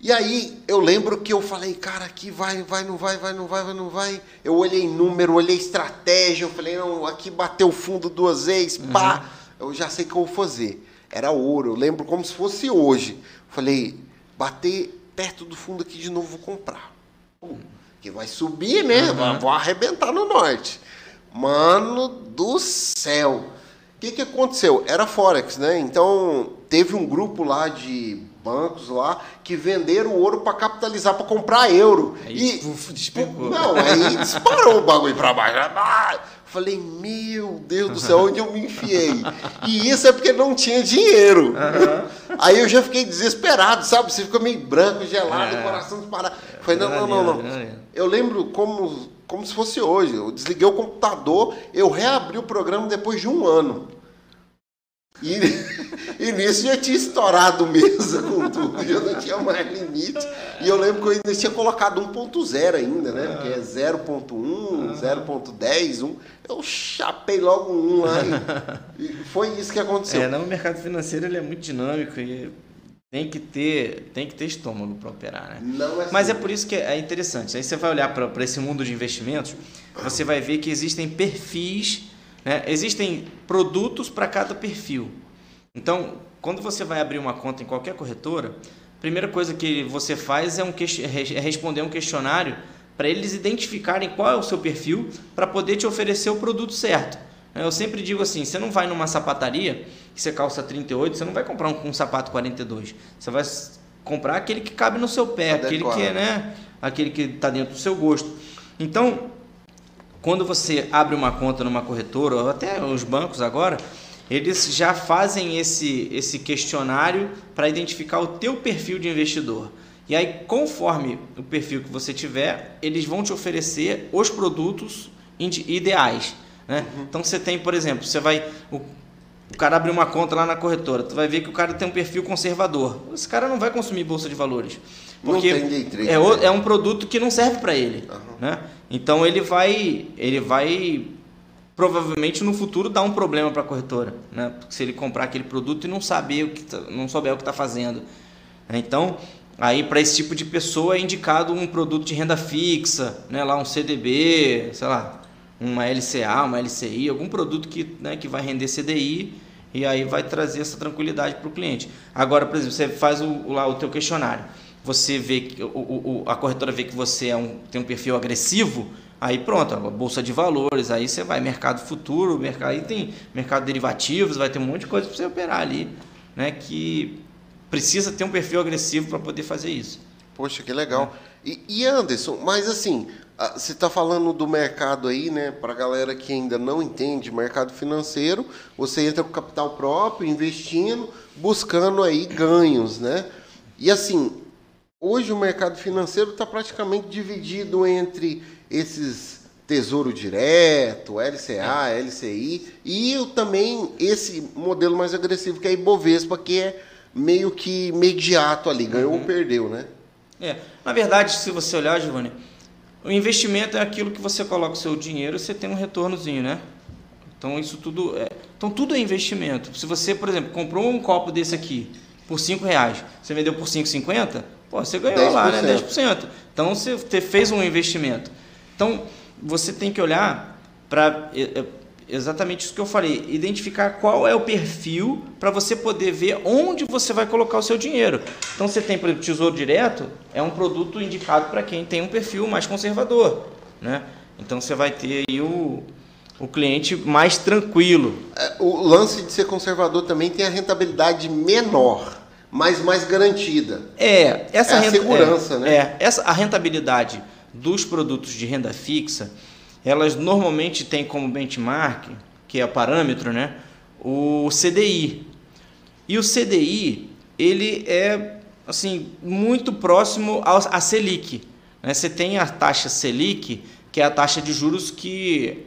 E aí, eu lembro que eu falei, cara, aqui vai, vai, não vai, vai, não vai, vai, não vai. Eu olhei número, olhei estratégia, eu falei, não, aqui bateu o fundo duas vezes, pá, uhum. eu já sei o que eu vou fazer. Era ouro, eu lembro como se fosse hoje. Falei, bater... perto do fundo aqui de novo, vou comprar. Pô, que vai subir, né? Uhum. Vou arrebentar no norte. Mano do céu. O que que aconteceu? Era Forex, né? Então teve um grupo lá de bancos lá que venderam ouro para capitalizar, para comprar euro. Aí, e puf, despegou. Não, aí disparou o bagulho para baixo. Falei, meu Deus do céu, onde eu me enfiei? E isso é porque não tinha dinheiro. Uhum. Aí eu já fiquei desesperado, sabe? Você fica meio branco, gelado, é. coração disparado. Falei, não, não, não, não. Eu lembro como, como se fosse hoje. Eu desliguei o computador, eu reabri o programa depois de um ano. E, e nisso já tinha estourado mesa com tudo, já não tinha mais limite. E eu lembro que eu ainda tinha colocado um ponto zero ainda, né? Porque é zero ponto um, zero ponto dez, um. Eu chapei logo um lá e, e foi isso que aconteceu. É, não, o mercado financeiro ele é muito dinâmico e tem que ter, tem que ter estômago para operar, né? Não é Mas assim. É por isso que é interessante. Aí você vai olhar para esse mundo de investimentos, você vai ver que existem perfis. Né? Existem produtos para cada perfil. Então, quando você vai abrir uma conta em qualquer corretora, a primeira coisa que você faz é, um que... é responder um questionário para eles identificarem qual é o seu perfil para poder te oferecer o produto certo. Eu sempre digo assim, você não vai numa sapataria que você calça trinta e oito, você não vai comprar um, um sapato quarenta e dois. Você vai comprar aquele que cabe no seu pé, adequado. Aquele que, né, aquele que está dentro do seu gosto. Então, quando você abre uma conta numa corretora, ou até os bancos agora, eles já fazem esse, esse questionário para identificar o teu perfil de investidor. E aí, conforme o perfil que você tiver, eles vão te oferecer os produtos ideais. Né? Uhum. Então, você tem, por exemplo, você vai... O, O cara abre uma conta lá na corretora, tu vai ver que o cara tem um perfil conservador. Esse cara não vai consumir bolsa de valores, porque não tem trade, é, o, né? é um produto que não serve para ele, uhum. né? Então ele vai, ele vai provavelmente no futuro dar um problema para a corretora, né? Porque se ele comprar aquele produto e não saber o que, não souber o que está fazendo, então aí para esse tipo de pessoa é indicado um produto de renda fixa, né? Lá um C D B, sei lá. Uma L C A, uma L C I, algum produto que, né, que vai render C D I e aí vai trazer essa tranquilidade para o cliente. Agora, por exemplo, você faz o, lá o teu questionário, você vê que o, o, a corretora vê que você é um, tem um perfil agressivo, aí pronto, bolsa de valores, aí você vai mercado futuro, mercado, aí tem mercado de derivativos, vai ter um monte de coisa para você operar ali, né, que precisa ter um perfil agressivo para poder fazer isso. Poxa, que legal. É. E, e Anderson, mas assim... Você está falando do mercado aí, né? Para a galera que ainda não entende mercado financeiro, você entra com capital próprio, investindo, buscando aí ganhos, né? E assim, hoje o mercado financeiro está praticamente dividido entre esses Tesouro Direto, L C A, L C I e também esse modelo mais agressivo que é a Ibovespa, que é meio que imediato ali, ganhou uhum. ou perdeu, né? É, na verdade, se você olhar, Giovanni, o investimento é aquilo que você coloca o seu dinheiro e você tem um retornozinho, né? Então, isso tudo é, então, tudo é investimento. Se você, por exemplo, comprou um copo desse aqui por cinco reais, você vendeu por cinco e cinquenta, pô, você ganhou dez por cento. Lá, né? dez por cento. Então, você fez um investimento. Então, você tem que olhar para exatamente isso que eu falei, identificar qual é o perfil para você poder ver onde você vai colocar o seu dinheiro. Então, você tem, por exemplo, Tesouro Direto, é um produto indicado para quem tem um perfil mais conservador, né? Então, você vai ter aí o, o cliente mais tranquilo. O lance de ser conservador também tem a rentabilidade menor, mas mais garantida. É, essa é a renta, segurança, é, né? É, essa, a rentabilidade dos produtos de renda fixa, elas normalmente têm como benchmark, que é o parâmetro, né, o C D I. E o C D I, ele é assim, muito próximo à Selic. Né? Você tem a taxa Selic, que é a taxa de juros que,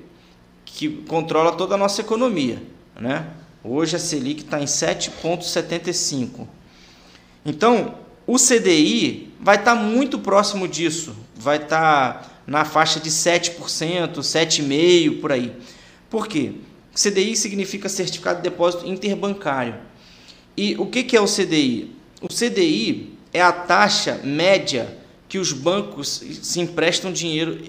que controla toda a nossa economia. Né? Hoje a Selic está em sete vírgula setenta e cinco. Então, o C D I vai estar tá muito próximo disso, vai estar... Tá na faixa de sete por cento, sete vírgula cinco por cento, por aí. Por quê? C D I significa Certificado de Depósito Interbancário. E o que é o C D I? O C D I é a taxa média que os bancos se emprestam dinheiro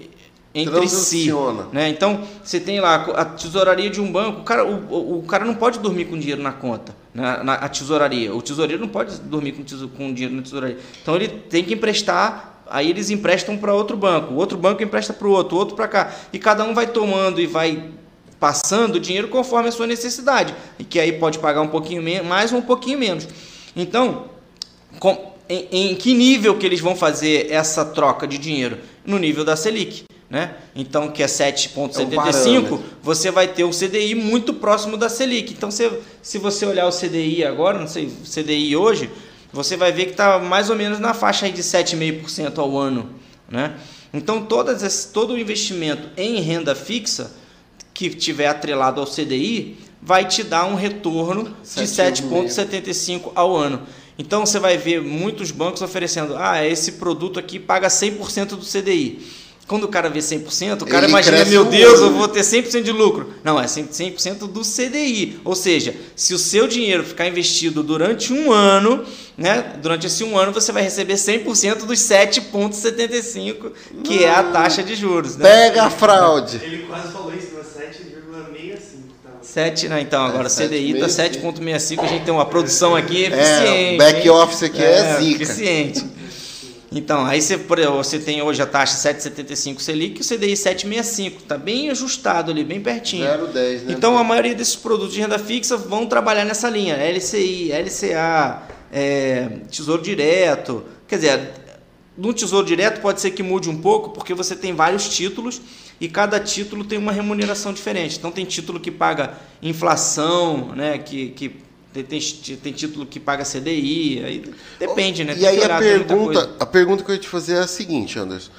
entre si. Né? Então, você tem lá a tesouraria de um banco, o cara, o, o cara não pode dormir com dinheiro na conta, na, na a tesouraria. O tesoureiro não pode dormir com, com dinheiro na tesouraria. Então, ele tem que emprestar. Aí eles emprestam para outro banco, o outro banco empresta para o outro, o outro para cá. E cada um vai tomando e vai passando o dinheiro conforme a sua necessidade, e que aí pode pagar um pouquinho mais ou um pouquinho menos. Então, com, em, em que nível que eles vão fazer essa troca de dinheiro? No nível da Selic, né? Então, que é sete vírgula setenta e cinco, é um, você vai ter um C D I muito próximo da Selic. Então, se, se você olhar o C D I agora, não sei, o C D I hoje, você vai ver que está mais ou menos na faixa aí de sete vírgula cinco por cento ao ano, né? Então, todas esse, todo o investimento em renda fixa que tiver atrelado ao C D I vai te dar um retorno sete de sete vírgula setenta e cinco por cento ao ano. Então, você vai ver muitos bancos oferecendo, ah, esse produto aqui paga cem por cento do C D I. Quando o cara vê cem por cento, o cara ele imagina, meu Deus, eu vou ter cem por cento de lucro. Não, é cem por cento do C D I. Ou seja, se o seu dinheiro ficar investido durante um ano, né, durante esse um ano você vai receber cem por cento dos sete vírgula setenta e cinco por cento, que é a taxa de juros. Né? Pega a fraude. Ele quase falou isso, mas sete vírgula sessenta e cinco por cento. sete, não, então, agora é, C D I está sete vírgula sessenta e cinco por cento. A gente tem uma produção aqui eficiente. É, back office aqui é, é zica. Eficiente. Então, aí você, você tem hoje a taxa sete vírgula setenta e cinco por cento Selic e o C D I sete vírgula sessenta e cinco por cento. Está bem ajustado ali, bem pertinho. zero vírgula dez, né? Então, a maioria desses produtos de renda fixa vão trabalhar nessa linha. L C I, L C A, é, Tesouro Direto. Quer dizer, no Tesouro Direto pode ser que mude um pouco, porque você tem vários títulos e cada título tem uma remuneração diferente. Então, tem título que paga inflação, né, que... que Tem, tem título que paga C D I, aí depende, né? Tem e aí a pergunta, a pergunta que eu ia te fazer é a seguinte, Anderson.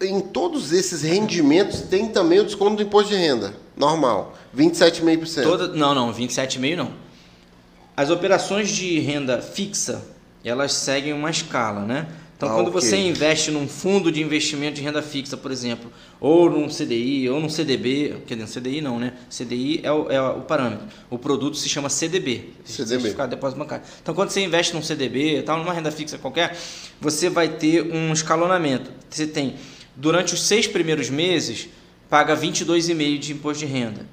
Em todos esses rendimentos tem também o desconto do imposto de renda, normal, vinte e sete vírgula cinco por cento. Toda, não, não, vinte e sete vírgula cinco por cento não. As operações de renda fixa, elas seguem uma escala, né? Então, ah, quando okay. você investe num fundo de investimento de renda fixa, por exemplo, ou num C D I, ou num C D B, quer dizer, C D I não, né? C D I é o, é o parâmetro. O produto se chama C D B, Certificado de Depósito Bancário. Então, quando você investe num C D B, tal, numa renda fixa qualquer, você vai ter um escalonamento. Você tem, durante os seis primeiros meses, paga vinte e dois vírgula cinco por cento de imposto de renda.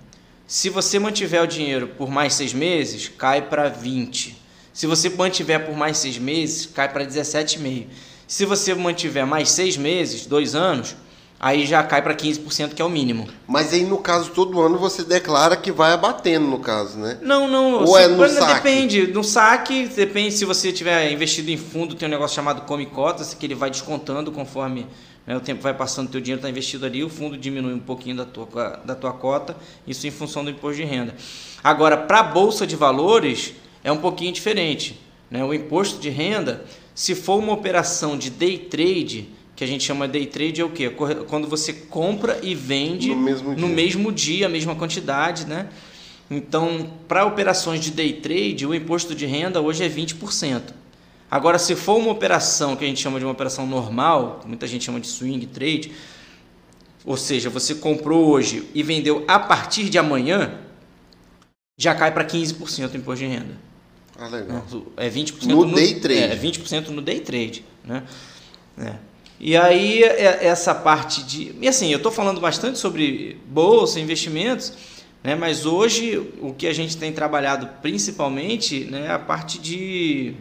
Se você mantiver o dinheiro por mais seis meses, cai para vinte por cento. Se você mantiver por mais seis meses, cai para dezessete vírgula cinco por cento. Se você mantiver mais seis meses, dois anos, aí já cai para quinze por cento, que é o mínimo. Mas aí, no caso, todo ano você declara que vai abatendo, no caso, né? Não, não. Ou é no saque? Depende. No saque, depende se você tiver investido em fundo, tem um negócio chamado come-cotas, que ele vai descontando conforme, né, o tempo vai passando, o teu dinheiro está investido ali, o fundo diminui um pouquinho da tua, da tua cota, isso em função do imposto de renda. Agora, para a Bolsa de Valores, é um pouquinho diferente, né? O imposto de renda... Se for uma operação de day trade, que a gente chama day trade, é o quê? Quando você compra e vende no mesmo dia, no mesmo dia a mesma quantidade, né? Então, para operações de day trade, o imposto de renda hoje é vinte por cento. Agora, se for uma operação que a gente chama de uma operação normal, muita gente chama de swing trade, ou seja, você comprou hoje e vendeu a partir de amanhã, já cai para quinze por cento o imposto de renda. Ah, legal. É vinte por cento no, no day trade. É vinte por cento no day trade, né? É. E aí essa parte de, e assim, eu estou falando bastante sobre bolsa, investimentos, né? Mas hoje o que a gente tem trabalhado principalmente, né, é a parte de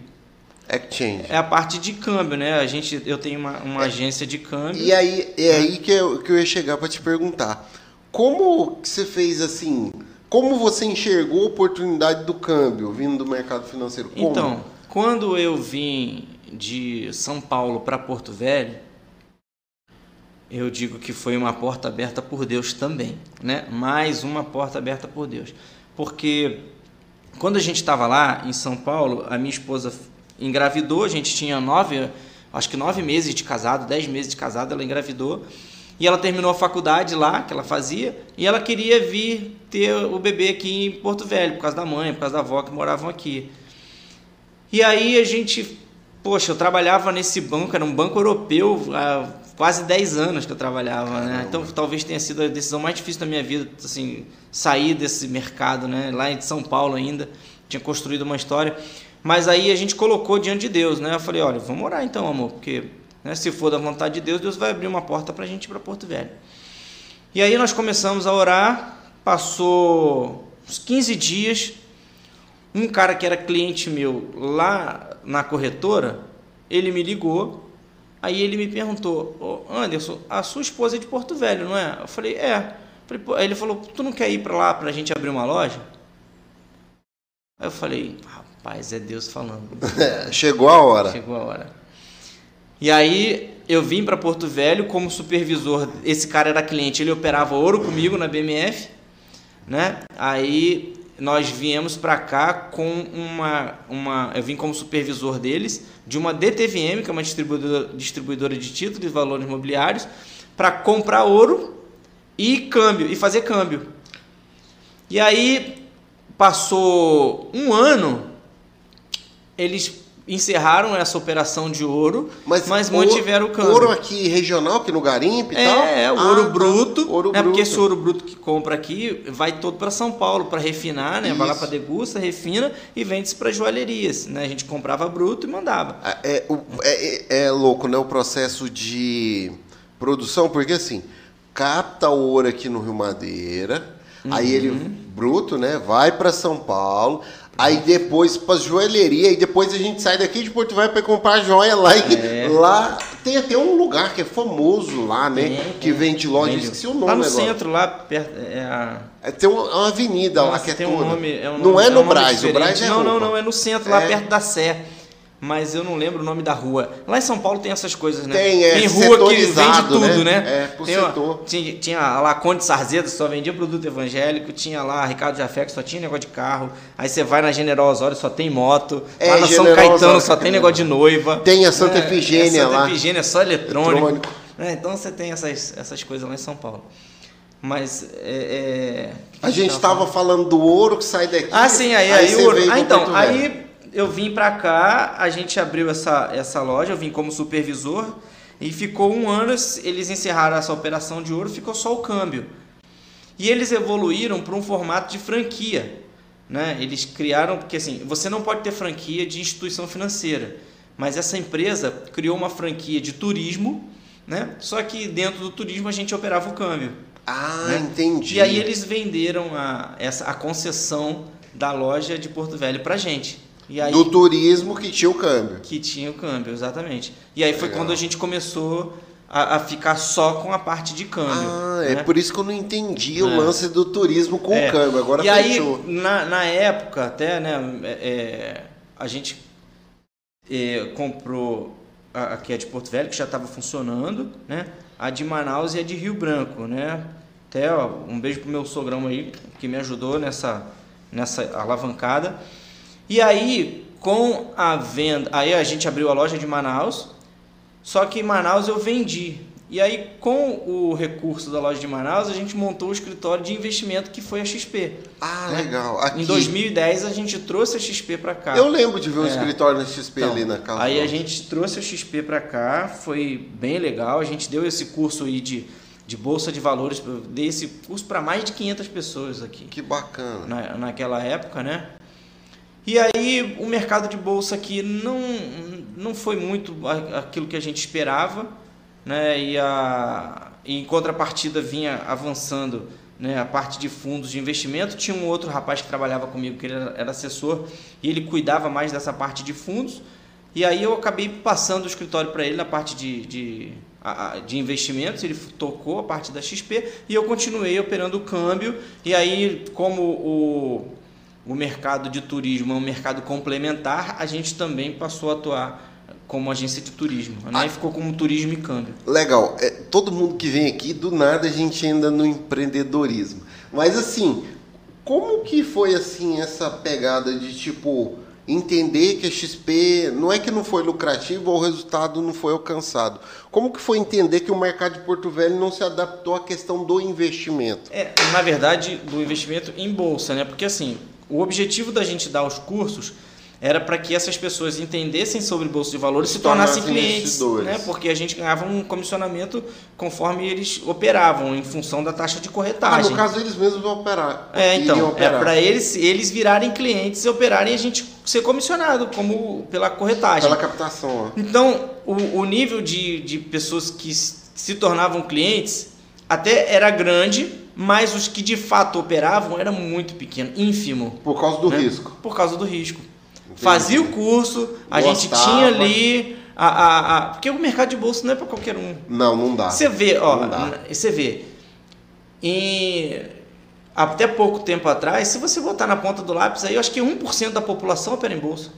exchange. É a parte de câmbio, né? A gente, eu tenho uma, uma é. agência de câmbio. E aí é, né, aí que eu, que eu ia chegar para te perguntar, como que você fez assim? Como você enxergou a oportunidade do câmbio vindo do mercado financeiro? Como? Então, quando eu vim de São Paulo para Porto Velho, eu digo que foi uma porta aberta por Deus também, né? Mais uma porta aberta por Deus. Porque quando a gente estava lá em São Paulo, a minha esposa engravidou, a gente tinha nove, acho que nove meses de casado, dez meses de casado, ela engravidou. E ela terminou a faculdade lá, que ela fazia, e ela queria vir ter o bebê aqui em Porto Velho, por causa da mãe, por causa da avó, que moravam aqui. E aí a gente... Poxa, eu trabalhava nesse banco, era um banco europeu, há quase dez anos que eu trabalhava, caramba, né? Então talvez tenha sido a decisão mais difícil da minha vida, assim, sair desse mercado, né? Lá em São Paulo ainda, tinha construído uma história. Mas aí a gente colocou diante de Deus, né? Eu falei, olha, vamos orar então, amor, porque... Né? Se for da vontade de Deus, Deus vai abrir uma porta para a gente ir para Porto Velho. E aí nós começamos a orar, passou uns quinze dias, um cara que era cliente meu lá na corretora, ele me ligou, aí ele me perguntou, oh, Anderson, a sua esposa é de Porto Velho, não é? Eu falei, é. Falei, ele falou, tu não quer ir para lá para a gente abrir uma loja? Aí eu falei, rapaz, é Deus falando. Chegou a hora. Chegou a hora. E aí eu vim para Porto Velho como supervisor. Esse cara era cliente, ele operava ouro comigo na B M F, né? Aí nós viemos para cá com uma, uma... Eu vim como supervisor deles, de uma D T V M, que é uma distribuidora, distribuidora de títulos e valores imobiliários, para comprar ouro e câmbio, e fazer câmbio. E aí passou um ano, eles encerraram essa operação de ouro, mas, mas mantiveram o câmbio. Ouro aqui regional, aqui no garimpo e é, tal? É, o ah, ouro bruto. Ouro é bruto. Porque esse ouro bruto que compra aqui vai todo para São Paulo para refinar, né? Isso. Vai lá para degusta, refina e vende-se para joalherias, né? A gente comprava bruto e mandava. É, é, é, é louco, né? O processo de produção, porque assim, capta o ouro aqui no Rio Madeira, uhum. Aí ele, bruto, né? Vai para São Paulo. Aí depois para joalheria, e depois a gente sai daqui de Porto Velho para comprar joia lá. E é. Lá tem até um lugar que é famoso lá, né? É, que é. Vende loja, esqueci o nome lá no agora. Centro, lá perto. É a... é, tem uma, uma avenida Nossa, lá que é tem toda. Um nome, é um nome, não é, é no um Brás, o Brás é Não, não, não, é no centro, lá é. Perto da Sé. Mas eu não lembro o nome da rua. Lá em São Paulo tem essas coisas, né? Tem, é, tem rua que vende tudo, né? né? É, por tem, setor. Ó, tinha, tinha lá a Conde Sarzedo, só vendia produto evangélico. Tinha lá a Ricardo Jafé, que só tinha negócio de carro. Aí você vai na General Osório, só tem moto. É, lá na General São Caetano, Osório, só tem negócio de noiva. Tem a Santa Efigênia é, lá. Santa Efigênia, só eletrônico. eletrônico. É, então você tem essas, essas coisas lá em São Paulo. Mas é... é... A gente estava falando do ouro que sai daqui. Ah, sim, aí, aí, aí o ouro. Ah, então, aí... Eu vim para cá, a gente abriu essa, essa loja, eu vim como supervisor e ficou um ano, eles encerraram essa operação de ouro, ficou só o câmbio. E eles evoluíram para um formato de franquia, né? Eles criaram, porque assim, você não pode ter franquia de instituição financeira, mas essa empresa criou uma franquia de turismo, né? Só que dentro do turismo a gente operava o câmbio. Ah, né? Entendi. E aí eles venderam a, essa, a concessão da loja de Porto Velho para a gente. E aí, do turismo que tinha o câmbio. Que tinha o câmbio, exatamente. E aí foi Legal. Quando a gente começou a, a ficar só com a parte de câmbio. Ah, né? É por isso que eu não entendi é. o lance do turismo com é. o câmbio. Agora e fechou. Aí, na, na época até, né, é, a gente é, comprou a, a que é de Porto Velho, que já estava funcionando, né? A de Manaus e a de Rio Branco, né? Até, ó, um beijo pro meu sogrão aí, que me ajudou nessa, nessa alavancada. E aí, com a venda, aí a gente abriu a loja de Manaus, só que em Manaus eu vendi. E aí, com o recurso da loja de Manaus, a gente montou o escritório de investimento que foi a X P. Ah, né? Legal. Aqui... Em dois mil e dez, a gente trouxe a X P para cá. Eu lembro de ver um é. escritório na X P então, ali na casa. Aí a gente trouxe a X P para cá, foi bem legal. A gente deu esse curso aí de, de Bolsa de Valores, eu dei esse curso para mais de quinhentas pessoas aqui. Que bacana. Na, naquela época, né? E aí o mercado de bolsa aqui não, não foi muito aquilo que a gente esperava, né? E, a, e em contrapartida vinha avançando, né? A parte de fundos de investimento. Tinha um outro rapaz que trabalhava comigo, que ele era assessor, e ele cuidava mais dessa parte de fundos. E aí eu acabei passando o escritório para ele na parte de, de, de investimentos, ele tocou a parte da X P e eu continuei operando o câmbio. E aí, como o... O mercado de turismo é um mercado complementar, a gente também passou a atuar como agência de turismo, né? E ficou como turismo e câmbio. Legal. É, todo mundo que vem aqui, do nada a gente anda no empreendedorismo. Mas assim, como que foi assim essa pegada de tipo entender que a X P não é que não foi lucrativo ou o resultado não foi alcançado? Como que foi entender que o mercado de Porto Velho não se adaptou à questão do investimento? É, na verdade, do investimento em bolsa, né? Porque assim... O objetivo da gente dar os cursos era para que essas pessoas entendessem sobre bolsa de valores e se tornassem clientes, né? Porque a gente ganhava um comissionamento conforme eles operavam, em função da taxa de corretagem. Ah, no caso eles mesmos vão operar. É, então, operar. É para eles, eles virarem clientes e operarem e a gente ser comissionado como, pela corretagem. Pela captação. Ó. Então, o, o nível de, de pessoas que se tornavam clientes até era grande, mas os que de fato operavam era muito pequeno, ínfimo. Por causa do né? risco. Por causa do risco. Entendi. Fazia o curso, a Gostava. gente tinha ali... A, a, a, porque o mercado de bolsa não é para qualquer um. Não, não dá. Você vê, ó, você vê, E até pouco tempo atrás, se você botar na ponta do lápis, aí eu acho que um por cento da população opera em bolsa.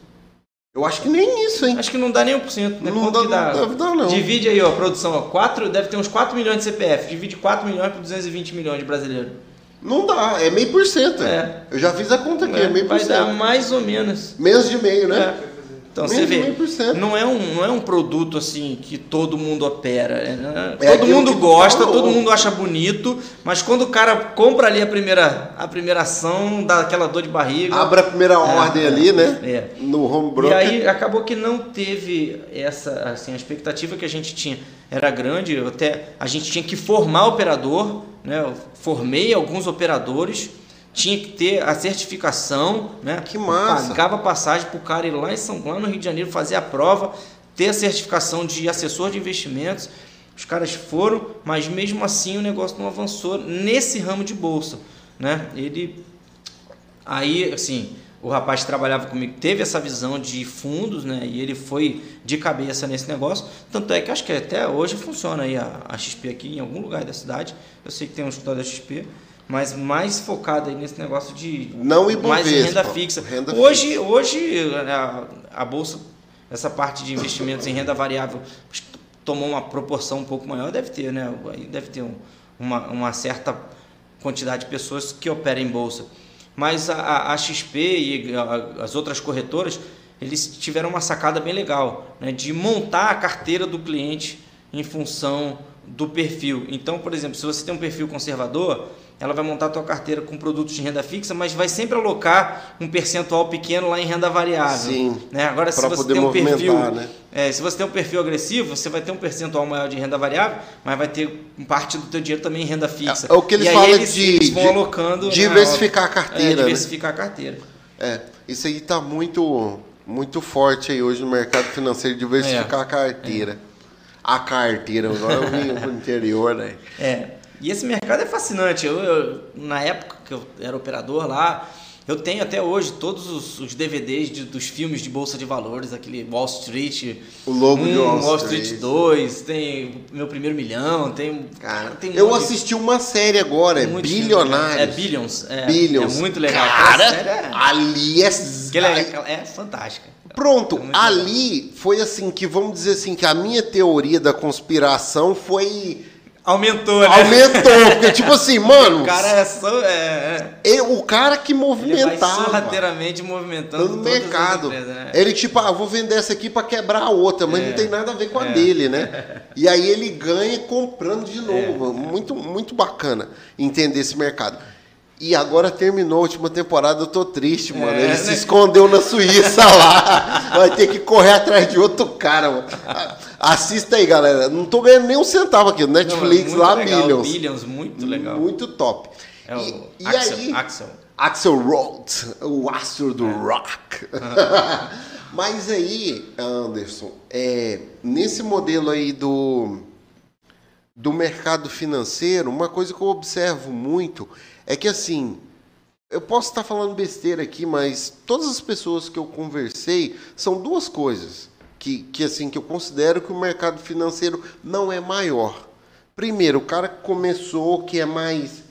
Eu acho que nem isso, hein? Acho que não dá nem um por cento. Né? Não, dá, que dá? Não deve dar, não. Divide aí, ó, a produção, ó, quatro, deve ter uns quatro milhões de C P F. Divide quatro milhões por duzentos e vinte milhões de brasileiros. Não dá, é meio por cento. É. Eu já fiz a conta aqui, é, é meio por cento. Vai dar mais ou menos. Menos de meio, né? É. Então menos você vê, meio por cento. Não, é um, não é um produto assim que todo mundo opera. Né? É, todo mundo gosta, todo mundo acha bonito, mas quando o cara compra ali a primeira, a primeira ação, dá aquela dor de barriga. Abre a primeira é, ordem é, ali, né? É. No home broker. E aí acabou que não teve essa, assim, a expectativa que a gente tinha era grande, até a gente tinha que formar operador, né? Eu formei alguns operadores. Tinha que ter a certificação, né? Que massa! Pagava passagem para o cara ir lá em São Paulo, no Rio de Janeiro, fazer a prova, ter a certificação de assessor de investimentos. Os caras foram, mas mesmo assim o negócio não avançou nesse ramo de bolsa, né? Ele, aí, assim, o rapaz que trabalhava comigo teve essa visão de fundos, né? E ele foi de cabeça nesse negócio. Tanto é que acho que até hoje funciona aí a, a X P aqui em algum lugar da cidade. Eu sei que tem um escritório da X P. Mas mais focado aí nesse negócio de não Ibovespa, mais renda fixa. Renda hoje, fixa. hoje a, a bolsa, essa parte de investimentos em renda variável, tomou uma proporção um pouco maior, deve ter, né? Aí deve ter um, uma, uma certa quantidade de pessoas que operam em bolsa. Mas a, a X P e a, as outras corretoras, eles tiveram uma sacada bem legal, né? De montar a carteira do cliente em função do perfil. Então, por exemplo, se você tem um perfil conservador, ela vai montar a tua carteira com produtos de renda fixa, mas vai sempre alocar um percentual pequeno lá em renda variável. Sim, né? Agora, se você tem um perfil, né? é, se você tem um perfil agressivo, você vai ter um percentual maior de renda variável, mas vai ter parte do teu dinheiro também em renda fixa. É, é o que eles falam eles, de eles vão alocando, diversificar, né? a carteira. É, diversificar né? a carteira. É, isso aí está muito, muito forte aí hoje no mercado financeiro, diversificar é, a carteira. É. A carteira, agora eu vim para o interior, né? É. E esse mercado é fascinante. Eu, eu, na época que eu era operador lá, eu tenho até hoje todos os, os D V Ds de, dos filmes de Bolsa de Valores, aquele Wall Street o logo um, de Wall, Wall Street, Street dois, tem Meu Primeiro Milhão, tem... Cara, tem eu nove, assisti uma série agora, é Bilionários. É Billions, é, Billions. É muito legal. Cara, série é, ali é... Aquela, é fantástica. Pronto, é ali legal. Foi assim que, vamos dizer assim, que a minha teoria da conspiração foi... Aumentou, né? Aumentou, porque tipo assim, mano... O cara é só... É, é. O cara que movimentava. Ele vai sorrateiramente movimentando no mercado. Todas as empresas, né? Ele tipo, ah, vou vender essa aqui para quebrar a outra, mas é. não tem nada a ver com a é. dele, né? E aí ele ganha comprando de novo. É. Muito, muito bacana entender esse mercado. E agora terminou a última temporada, eu tô triste, mano. É, ele né? se escondeu na Suíça lá. Vai ter que correr atrás de outro cara, mano. Assista aí, galera. Não tô ganhando nem um centavo aqui. Netflix não, lá, legal. Billions. Billions, muito legal. Muito top. É o e, e Axel, aí, Axel. Axel Rhodes, o astro do é. rock. Mas aí, Anderson, é, nesse modelo aí do, do mercado financeiro, uma coisa que eu observo muito... É que assim, eu posso estar falando besteira aqui, mas todas as pessoas que eu conversei são duas coisas que, que, assim, que eu considero que o mercado financeiro não é maior. Primeiro, o cara que começou, que é mais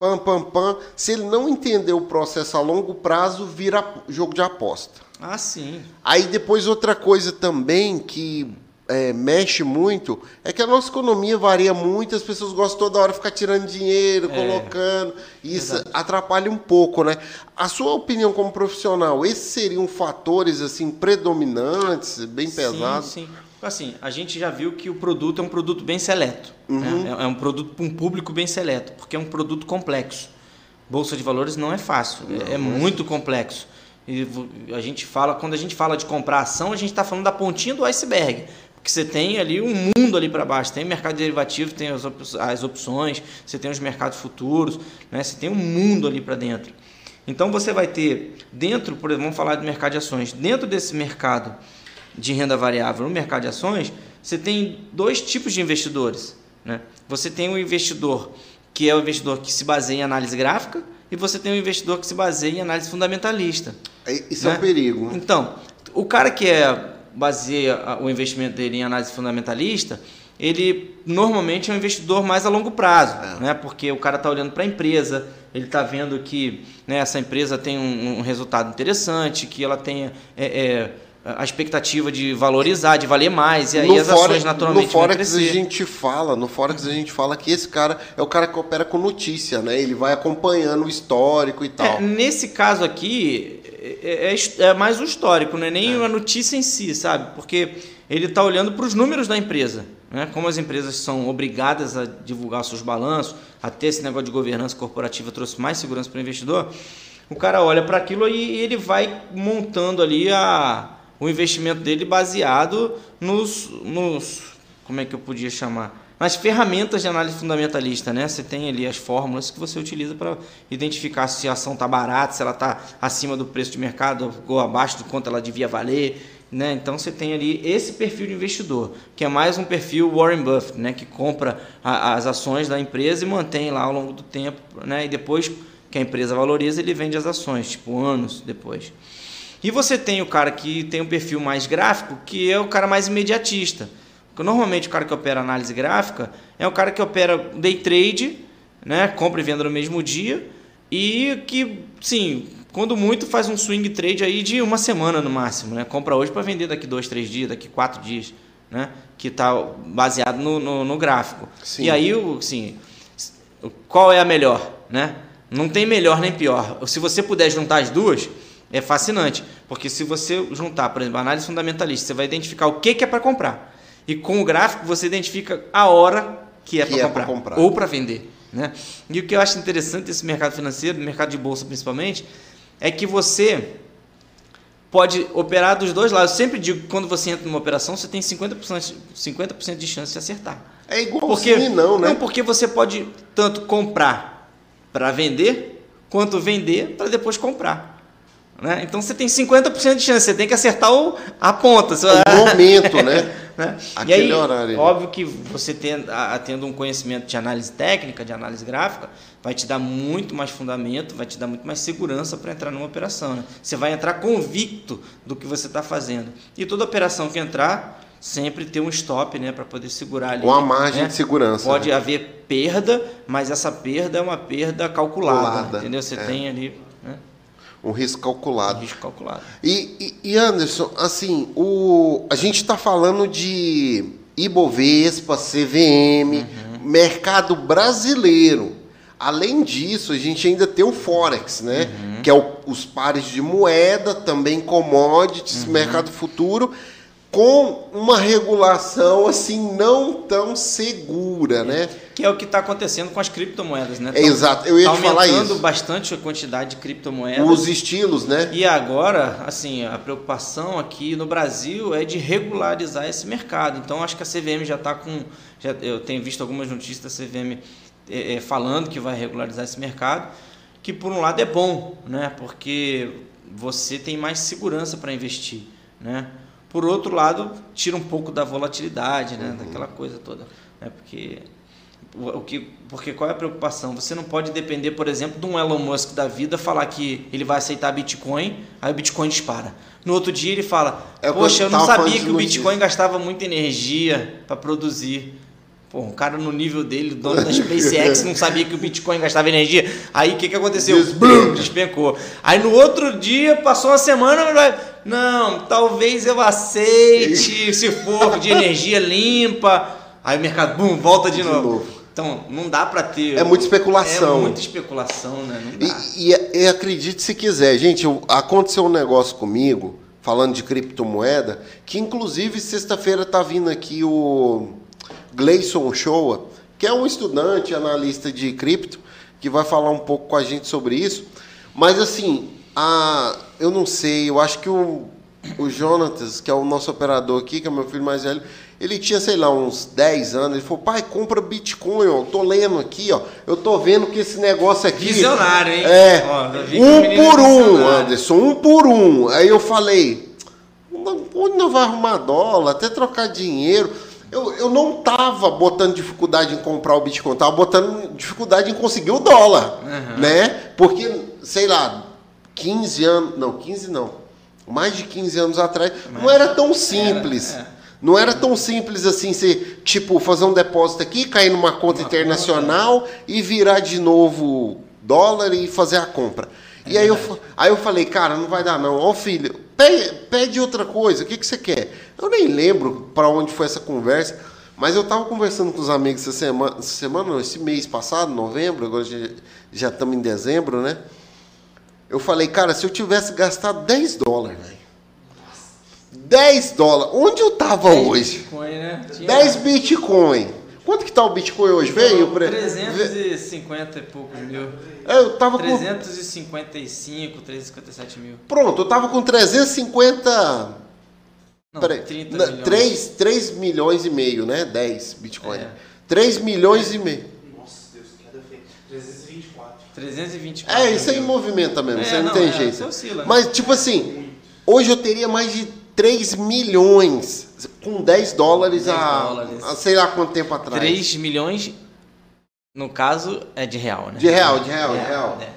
pam, pam, pam, se ele não entender o processo a longo prazo, vira jogo de aposta. Ah, sim. Aí depois outra coisa também que... É, mexe muito, é que a nossa economia varia muito, as pessoas gostam toda hora de ficar tirando dinheiro, é, colocando, e isso exatamente. Atrapalha um pouco, né? A sua opinião como profissional, esses seriam fatores assim, predominantes, bem pesados? Sim, sim. Assim, a gente já viu que o produto é um produto bem seleto, uhum. né? É um produto para um público bem seleto, porque é um produto complexo. Bolsa de valores não é fácil, não, é, é muito complexo. E a gente fala, quando a gente fala de comprar ação, a gente está falando da pontinha do iceberg. Porque você tem ali um mundo ali para baixo, tem o mercado derivativo, tem as, op as opções, você tem os mercados futuros, né? Você tem um mundo ali para dentro. Então você vai ter dentro, por exemplo, vamos falar do mercado de ações, dentro desse mercado de renda variável, no mercado de ações, você tem dois tipos de investidores, né? Você tem um investidor que é o investidor que se baseia em análise gráfica e você tem um investidor que se baseia em análise fundamentalista. Isso né? é um perigo. Então, o cara que é... baseia o investimento dele em análise fundamentalista, ele normalmente é um investidor mais a longo prazo, é. né? Porque o cara está olhando para a empresa, ele está vendo que, né, essa empresa tem um, um resultado interessante, que ela tenha é, é, a expectativa de valorizar, de valer mais, e aí no as Forex, ações naturalmente no Forex a gente fala, no Forex a gente fala que esse cara é o cara que opera com notícia, né? Ele vai acompanhando o histórico e tal. É, nesse caso aqui, é, é, é mais o histórico, não é nem é. a notícia em si, sabe? Porque ele está olhando para os números da empresa. Como as empresas são obrigadas a divulgar seus balanços, até esse negócio de governança corporativa trouxe mais segurança para o investidor, o cara olha para aquilo e ele vai montando ali a, o investimento dele baseado nos, nos... Como é que eu podia chamar? Nas ferramentas de análise fundamentalista, né? Você tem ali as fórmulas que você utiliza para identificar se a ação está barata, se ela está acima do preço de mercado ou abaixo do quanto ela devia valer... Né? Então você tem ali esse perfil de investidor, que é mais um perfil Warren Buffett, né? Que compra a, as ações da empresa e mantém lá ao longo do tempo, né? E depois que a empresa valoriza, ele vende as ações, tipo anos depois. E você tem o cara que tem um perfil mais gráfico, que é o cara mais imediatista. Porque normalmente o cara que opera análise gráfica é o cara que opera day trade, né? Compra e venda no mesmo dia, e que, sim... Quando muito, faz um swing trade aí de uma semana no máximo, né? Compra hoje para vender daqui dois, três dias, daqui quatro dias, né? Que está baseado no, no, no gráfico. Sim. E aí, assim, qual é a melhor, né? Não tem melhor nem pior. Se você puder juntar as duas, é fascinante. Porque se você juntar, por exemplo, análise fundamentalista, você vai identificar o que, que é para comprar. E com o gráfico, você identifica a hora que é para comprar, é comprar ou para vender, né? E o que eu acho interessante desse mercado financeiro, mercado de bolsa principalmente... é que você pode operar dos dois lados. Eu sempre digo que quando você entra numa operação, você tem cinquenta por cento, cinquenta por cento de chance de acertar. É igual assim, não, né? Não, porque você pode tanto comprar para vender, quanto vender para depois comprar. Né? Então você tem cinquenta por cento de chance, você tem que acertar o, a ponta. O momento, né? né? Aquele e aí, horário. Óbvio que você tendo, tendo um conhecimento de análise técnica, de análise gráfica, vai te dar muito mais fundamento, vai te dar muito mais segurança para entrar numa operação. Né? Você vai entrar convicto do que você está fazendo. E toda operação que entrar, sempre ter um stop, né, para poder segurar ali. Com a margem, né, de segurança. Pode, né, haver perda, mas essa perda é uma perda calculada. calculada entendeu? Você é. tem ali... Né? Um risco calculado. Um risco calculado. E, e, e Anderson, assim, o, a gente está falando de Ibovespa, C V M, uhum. mercado brasileiro. Além disso, a gente ainda tem o Forex, né? Uhum. Que é o, os pares de moeda, também commodities, uhum. mercado futuro, com uma regulação assim não tão segura, é. né? Que é o que está acontecendo com as criptomoedas, né? É, exato, eu ia tá te falar isso. Aumentando bastante a quantidade de criptomoedas. Os estilos, né? E agora, assim, a preocupação aqui no Brasil é de regularizar esse mercado. Então, acho que a C V M já está com... Já, eu tenho visto algumas notícias da C V M é, é, falando que vai regularizar esse mercado, que por um lado é bom, né? Porque você tem mais segurança para investir, né? Por outro lado, tira um pouco da volatilidade, né? Uhum. Daquela coisa toda. Né? Porque, o que, porque qual é a preocupação? Você não pode depender, por exemplo, de um Elon Musk da vida falar que ele vai aceitar Bitcoin, aí o Bitcoin dispara. No outro dia ele fala, eu poxa, eu não sabia que o Bitcoin isso. gastava muita energia para produzir. Pô, um cara no nível dele, dono da SpaceX, não sabia que o Bitcoin gastava energia. Aí o que, que aconteceu? Despencou. Despencou. Aí no outro dia, passou uma semana... Não, talvez eu aceite se for de energia limpa. Aí o mercado, bum, volta de, de novo. novo. Então, não dá para ter... É muita especulação. É muita especulação, né? Não dá. E, e, e acredite se quiser. Gente, aconteceu um negócio comigo, falando de criptomoeda, que inclusive sexta-feira tá vindo aqui o... Gleison Shoa, que é um estudante, analista de cripto, que vai falar um pouco com a gente sobre isso. Mas assim, a, eu não sei, eu acho que o, o Jonatas, que é o nosso operador aqui, que é meu filho mais velho, ele tinha, sei lá, uns dez anos, ele falou, pai, compra Bitcoin, ó, eu tô lendo aqui, ó, eu tô vendo que esse negócio aqui... Visionário, hein? É, ó, um por um, Anderson, um por um. Aí eu falei, onde não vai arrumar dólar, até trocar dinheiro... Eu, eu não estava botando dificuldade em comprar o Bitcoin, estava botando dificuldade em conseguir o dólar, uhum. né? Porque, sei lá, quinze anos, não, quinze não, mais de quinze anos atrás, mas não era tão simples, era, é. Não era tão simples assim, você, tipo, fazer um depósito aqui, cair numa conta uma internacional conta. E virar de novo dólar e fazer a compra. É e aí eu, aí eu falei, cara, não vai dar não. Ó, filho, pede, pede outra coisa, o que, que você quer? Eu nem lembro para onde foi essa conversa, mas eu estava conversando com os amigos essa semana, essa semana não, esse mês passado, novembro, agora já estamos em dezembro, né? Eu falei, cara, se eu tivesse gastado dez dólares, velho. dez dólares. Onde eu tava hoje? dez Bitcoin, né? Tinha... dez Bitcoin. Quanto que tá o Bitcoin hoje? Veio? trezentos e cinquenta e poucos mil. Eu tava trezentos e cinquenta e cinco, com... trezentos e cinquenta e sete mil. Pronto, eu tava com trezentos e cinquenta... Não, peraí, trinta milhões. três milhões e meio, né? dez Bitcoin. É. três milhões e meio. Nossa, Deus, que era feio. trezentos e vinte e quatro. trezentos e vinte e quatro. É, isso aí movimenta mesmo, é, você não, não tem é, jeito. Oscila, né? Mas, tipo assim, hoje eu teria mais de três milhões com dez dólares, dez a, dólares. A sei lá quanto tempo atrás. três milhões, no caso, é de real, né? De real, de real, de real. De real.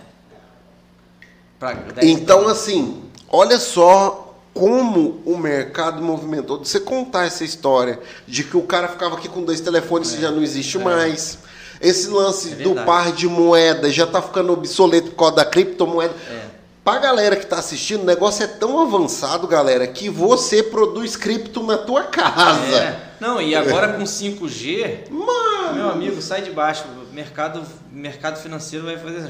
Pra dez então, dólares. Assim, olha só como o mercado movimentou. Você contar essa história de que o cara ficava aqui com dois telefones é. e já não existe é. mais. Esse lance é do par de moeda já tá ficando obsoleto por causa da criptomoeda. É. Pra galera que tá assistindo, o negócio é tão avançado, galera, que você produz cripto na tua casa. É. Não, e agora com cinco G, mano, meu amigo, sai de baixo. O mercado, mercado financeiro vai fazer...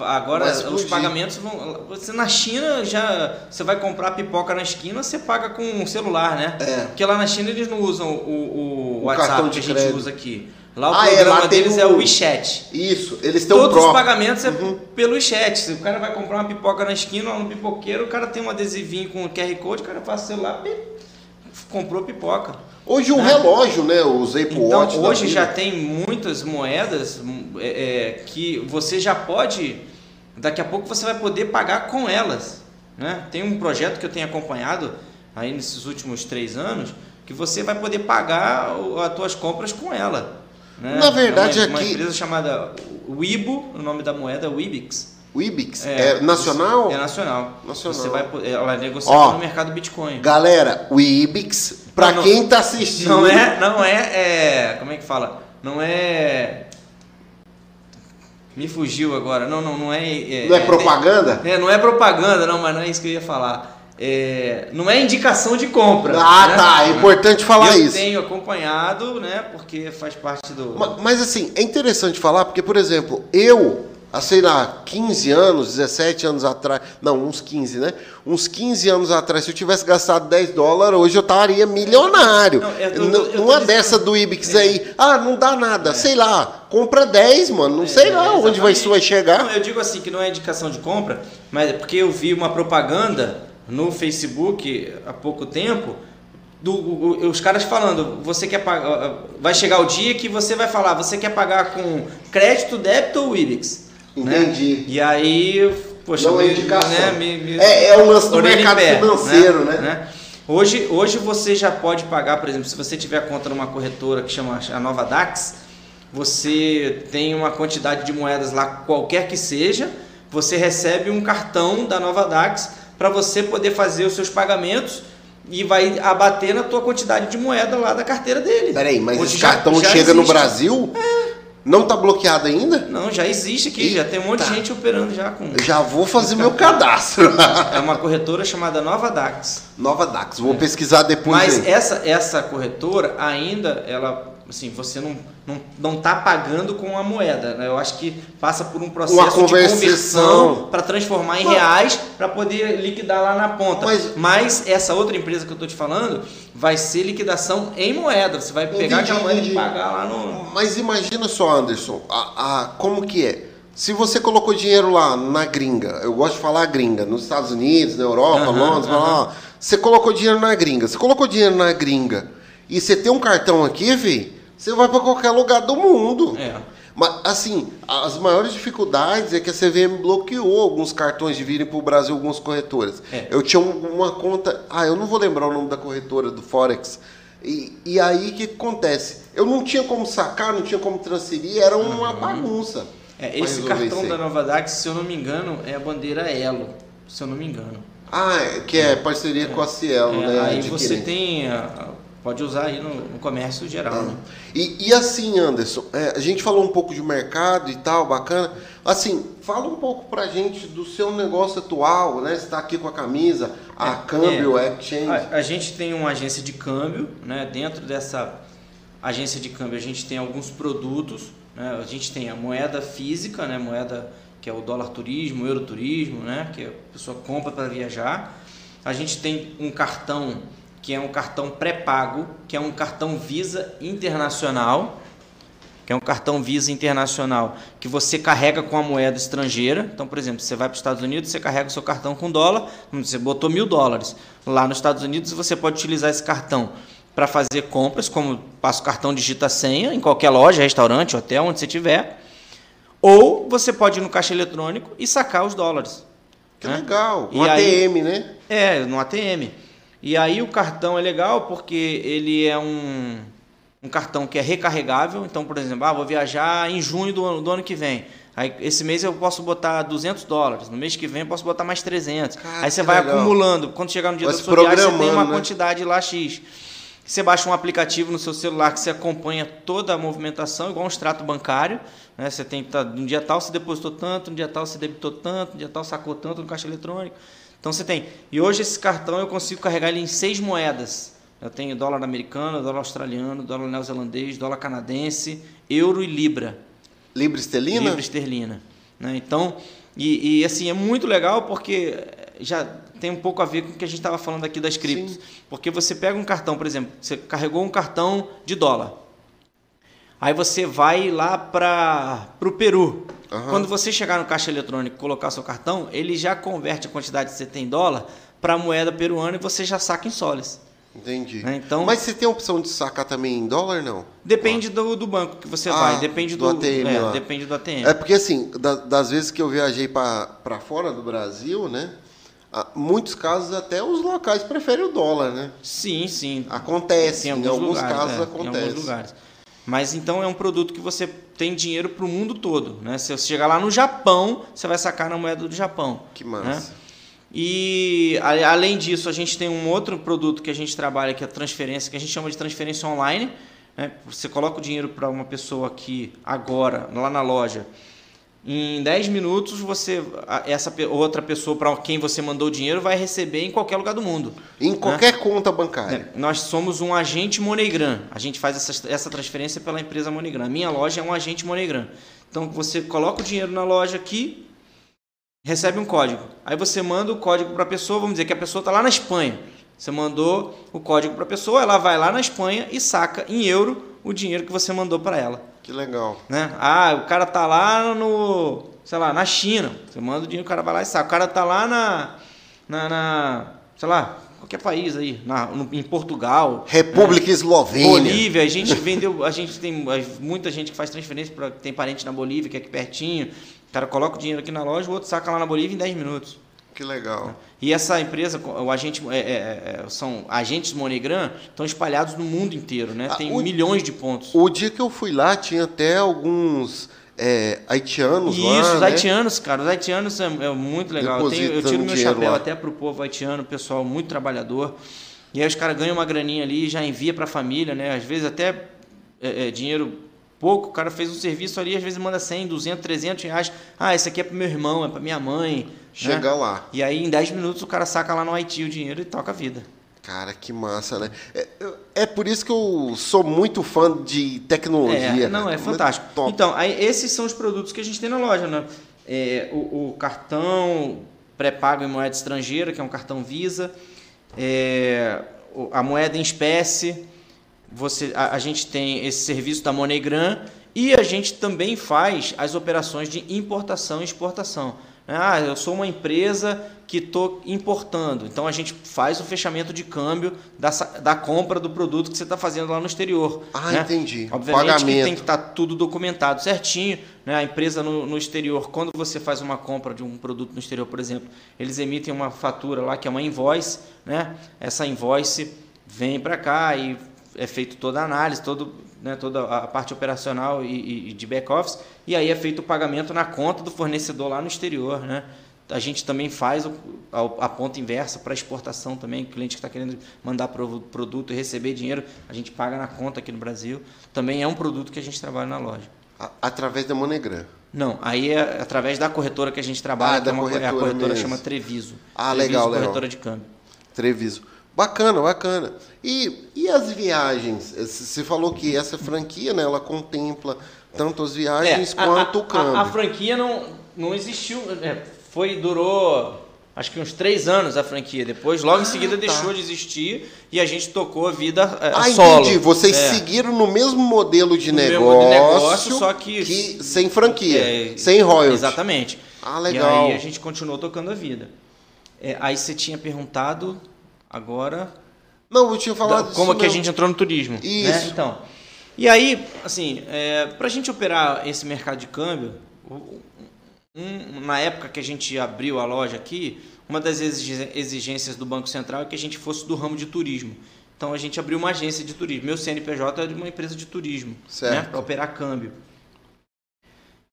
Agora os pagamentos vão... Você, na China, já você vai comprar pipoca na esquina, você paga com um celular, né? É. Porque lá na China eles não usam o, o, o WhatsApp que a gente usa aqui. Lá o ah, programa é, deles um... é o WeChat. Isso, eles têm o próprio. Todos os pagamentos é uhum. pelo WeChat. Se o cara vai comprar uma pipoca na esquina, um pipoqueiro, o cara tem um adesivinho com o Q R Code, o cara passa o celular, pip, comprou pipoca. Hoje um né? relógio, né? Os Apple então, Watch. Então hoje já tem muitas moedas é, que você já pode, daqui a pouco você vai poder pagar com elas. Né? Tem um projeto que eu tenho acompanhado aí nesses últimos três anos, que você vai poder pagar as tuas compras com ela. Né? Na verdade, é uma, uma aqui... empresa chamada Wibo, o nome da moeda é Wibix. Wibix? É, é nacional? É nacional. nacional. Você vai, ela é negociada Ó, no mercado Bitcoin. Galera, Wibix, para quem está assistindo... Não é, não é, é... Como é que fala? Não é... Me fugiu agora. Não, não, não é... é não é, é propaganda? É, não é propaganda, não, mas não é isso que eu ia falar. É, não é indicação de compra. Ah, né? Tá, é importante falar eu isso. Eu tenho acompanhado, né? Porque faz parte do... Mas, mas assim, é interessante falar, porque, por exemplo, eu, há, sei lá, quinze anos, dezessete anos atrás... Não, uns quinze, né? Uns quinze anos atrás, se eu tivesse gastado dez dólares, hoje eu estaria milionário. Não, eu tô, eu tô, eu tô uma dizendo... dessa do Ibix é. aí. Ah, não dá nada, é. sei lá. Compra dez, mano. Não é, sei é, lá onde vai, isso vai chegar. Não, eu digo assim, que não é indicação de compra, mas é porque eu vi uma propaganda... no Facebook há pouco tempo, do, o, os caras falando, você quer pagar, vai chegar o dia que você vai falar, você quer pagar com crédito, débito ou Wibix? Entendi. Né? E aí, poxa, não é indicação. Né, me, me, é, é o lance do mercado pé, financeiro, né? né? né? Hoje, hoje você já pode pagar, por exemplo, se você tiver conta numa corretora que chama a NovaDAX, você tem uma quantidade de moedas lá, qualquer que seja, você recebe um cartão da NovaDAX para você poder fazer os seus pagamentos e vai abater na tua quantidade de moeda lá da carteira dele. Peraí, mas hoje esse já, cartão já chega existe. No Brasil? É. Não tá bloqueado ainda? Não, já existe aqui, Eita. já tem um monte de gente operando já com... Já vou fazer meu cadastro. É uma corretora chamada NovaDAX. NovaDAX, vou é. pesquisar depois. Mas aí. essa essa corretora ainda, ela, assim, você não, não, não tá pagando com a moeda, né? Eu acho que passa por um processo conversão. de conversão para transformar em reais para poder liquidar lá na ponta. Mas, mas essa outra empresa que eu tô te falando vai ser liquidação em moeda. Você vai pegar aquela moeda e pagar lá no... Mas imagina só, Anderson, a, a, como que é? Se você colocou dinheiro lá na gringa, eu gosto de falar gringa, nos Estados Unidos, na Europa, uhum, Londres, uhum. Lá, você colocou dinheiro na gringa, você colocou dinheiro na gringa e você tem um cartão aqui, vi, você vai para qualquer lugar do mundo. É. Mas, assim, as maiores dificuldades é que a C V M bloqueou alguns cartões de virem para o Brasil, algumas corretoras. É. Eu tinha uma conta... Ah, eu não vou lembrar o nome da corretora do Forex. E, e aí, o que acontece? Eu não tinha como sacar, não tinha como transferir, era uma bagunça. É, esse cartão isso da NovaDAX, se eu não me engano, é a bandeira Elo, se eu não me engano. Ah, que é parceria é. com a Cielo, é, né? Aí adquirente. Você tem... A, a, pode usar aí no, no comércio geral. Ah. Né? E, e assim, Anderson, é, a gente falou um pouco de mercado e tal, bacana. Assim, fala um pouco pra gente do seu negócio atual, né? Você está aqui com a camisa, a é, Câmbio, é, Exchange. A, a gente tem uma agência de câmbio, né? Dentro dessa agência de câmbio a gente tem alguns produtos, né? A gente tem a moeda física, né? Moeda que é o dólar turismo, o euro turismo, né? Que a pessoa compra para viajar. A gente tem um cartão que é um cartão pré-pago, que é um cartão Visa internacional, que é um cartão Visa internacional que você carrega com a moeda estrangeira. Então, por exemplo, você vai para os Estados Unidos, você carrega o seu cartão com dólar, você botou mil dólares. Lá nos Estados Unidos você pode utilizar esse cartão para fazer compras, como passa o cartão, digita a senha em qualquer loja, restaurante, hotel, onde você tiver. Ou você pode ir no caixa eletrônico e sacar os dólares. Que né? Legal, no A T M, né? É, no A T M. E aí o cartão é legal porque ele é um, um cartão que é recarregável. Então, por exemplo, ah, vou viajar em junho do ano, do ano que vem. Aí, esse mês eu posso botar duzentos dólares. No mês que vem eu posso botar mais trezentos. Cara, aí você vai legal. Acumulando. Quando chegar no dia vai da sua viagem, você tem uma né? quantidade lá X. Você baixa um aplicativo no seu celular que você acompanha toda a movimentação, igual um extrato bancário. Né? Você tem que um dia tal você depositou tanto, um dia tal você debitou tanto, um dia tal sacou tanto no caixa eletrônico. Então você tem. E hoje esse cartão eu consigo carregar ele em seis moedas. Eu tenho dólar americano, dólar australiano, dólar neozelandês, dólar canadense, euro e libra. Libra esterlina? Libra esterlina. Né? Então, e, e assim, é muito legal porque já tem um pouco a ver com o que a gente estava falando aqui das criptos. Sim. Porque você pega um cartão, por exemplo, você carregou um cartão de dólar. Aí você vai lá para o Peru. Uhum. Quando você chegar no caixa eletrônico e colocar seu cartão, ele já converte a quantidade que você tem em dólar para a moeda peruana e você já saca em soles. Entendi. Né? Então, mas você tem a opção de sacar também em dólar, não? Depende ah. do, do banco que você ah, vai, depende do, do A T M. É, depende do A T M. É porque assim, da, das vezes que eu viajei para fora do Brasil, né? Muitos casos até os locais preferem o dólar, né? Sim, sim. Acontece, em alguns, em alguns lugares, casos é, acontece. Em alguns lugares. Mas então é um produto que você tem dinheiro para o mundo todo, né? Se você chegar lá no Japão, você vai sacar na moeda do Japão. Que massa. Né? E a, além disso, a gente tem um outro produto que a gente trabalha, que é a transferência, que a gente chama de transferência online. Né? Você coloca o dinheiro para uma pessoa aqui, agora, lá na loja. Em dez minutos, você, essa outra pessoa para quem você mandou o dinheiro vai receber em qualquer lugar do mundo. Em qualquer né? conta bancária. É, nós somos um agente MoneyGram. A gente faz essa, essa transferência pela empresa MoneyGram. A minha loja é um agente MoneyGram. Então, você coloca o dinheiro na loja aqui, recebe um código. Aí você manda o código para a pessoa, vamos dizer que a pessoa está lá na Espanha. Você mandou o código para a pessoa, ela vai lá na Espanha e saca em euro o dinheiro que você mandou para ela. Que legal. Né? Ah, o cara tá lá no, sei lá, na China. Você manda o dinheiro, o cara vai lá e saca. O cara tá lá na, na, na sei lá, qualquer país aí, na, no, em Portugal. República né? Eslovênia. Bolívia, a gente vendeu, a gente tem muita gente que faz transferência, pra, tem parente na Bolívia, que é aqui pertinho. O cara coloca o dinheiro aqui na loja, o outro saca lá na Bolívia em dez minutos. Que legal. E essa empresa, o agente, é, é, são agentes MoneyGram, estão espalhados no mundo inteiro, né? Tem ah, milhões dia, de pontos. O dia que eu fui lá, tinha até alguns é, haitianos Isso, lá, Isso, os né? haitianos, cara. Os haitianos é, é muito legal. Eu, tenho, eu tiro meu chapéu lá. Até pro povo haitiano, pessoal muito trabalhador. E aí os caras ganham uma graninha ali, já envia para a família, né? Às vezes até é, é, dinheiro... pouco, o cara fez um serviço ali, às vezes manda cem, duzentos, trezentos reais. Ah, esse aqui é pro meu irmão, é pra minha mãe. Chega né? lá. E aí, em dez minutos, o cara saca lá no Haiti o dinheiro e toca a vida. Cara, que massa, né? É, é por isso que eu sou muito fã de tecnologia. É, não, né? é fantástico. Top. Então, aí, esses são os produtos que a gente tem na loja, né? É, o, o cartão pré-pago em moeda estrangeira, que é um cartão Visa. É, a moeda em espécie... Você, a, a gente tem esse serviço da MoneyGram e a gente também faz as operações de importação e exportação. Ah, eu sou uma empresa que estou importando. Então, a gente faz o fechamento de câmbio da, da compra do produto que você está fazendo lá no exterior. Ah, né? entendi. Obviamente Pagamento. que tem que estar tudo documentado certinho. Né? A empresa no, no exterior, quando você faz uma compra de um produto no exterior, por exemplo, eles emitem uma fatura lá que é uma invoice. Né? Essa invoice vem para cá e... é feito toda a análise, todo, né, toda a parte operacional e, e de back-office, e aí é feito o pagamento na conta do fornecedor lá no exterior. Né? A gente também faz a ponta inversa para exportação também. O cliente que está querendo mandar produto e receber dinheiro, a gente paga na conta aqui no Brasil. Também é um produto que a gente trabalha na loja. Através da MoneyGram? Não, aí é através da corretora que a gente trabalha. Ah, da é uma, corretora, a corretora mesmo. Chama Treviso. Ah, Treviso, legal, corretora legal. Corretora de câmbio. Treviso. Bacana, bacana. E, e as viagens? Você falou que essa franquia, né, ela contempla tanto as viagens é, a, quanto a, o câmbio. A, a franquia não, não existiu... É, Foi, durou acho que uns três anos a franquia. Depois, logo ah, em seguida, tá. deixou de existir e a gente tocou a vida é, ah, solo. Ah, entendi. Vocês é. seguiram no mesmo modelo de, no negócio, mesmo de negócio, só que... que sem franquia, é, sem royalties. Exatamente. Ah, legal. E aí a gente continuou tocando a vida. É, aí você tinha perguntado agora... Não, eu tinha falado da, como que mesmo. A gente entrou no turismo. Isso. Né? Então, e aí, assim, é, para a gente operar esse mercado de câmbio... Um, na época que a gente abriu a loja aqui, uma das exigências do Banco Central é que a gente fosse do ramo de turismo. Então, a gente abriu uma agência de turismo. Meu C N P J é de uma empresa de turismo, né, para operar câmbio.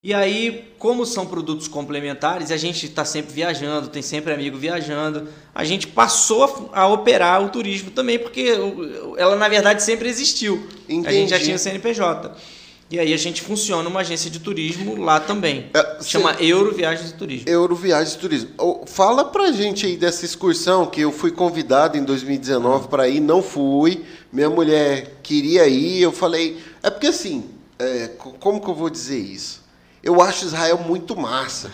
E aí, como são produtos complementares, a gente está sempre viajando, tem sempre amigo viajando, a gente passou a operar o turismo também, porque ela, na verdade, sempre existiu. Entendi. A gente já tinha o C N P J. E aí a gente funciona uma agência de turismo lá também. É, Chama cê, Euro Viagens e Turismo. Euro Viagens e Turismo. Fala pra gente aí dessa excursão que eu fui convidado em dois mil e dezenove para ir, não fui. Minha mulher queria ir, eu falei... É porque assim, é, como que eu vou dizer isso? Eu acho Israel muito massa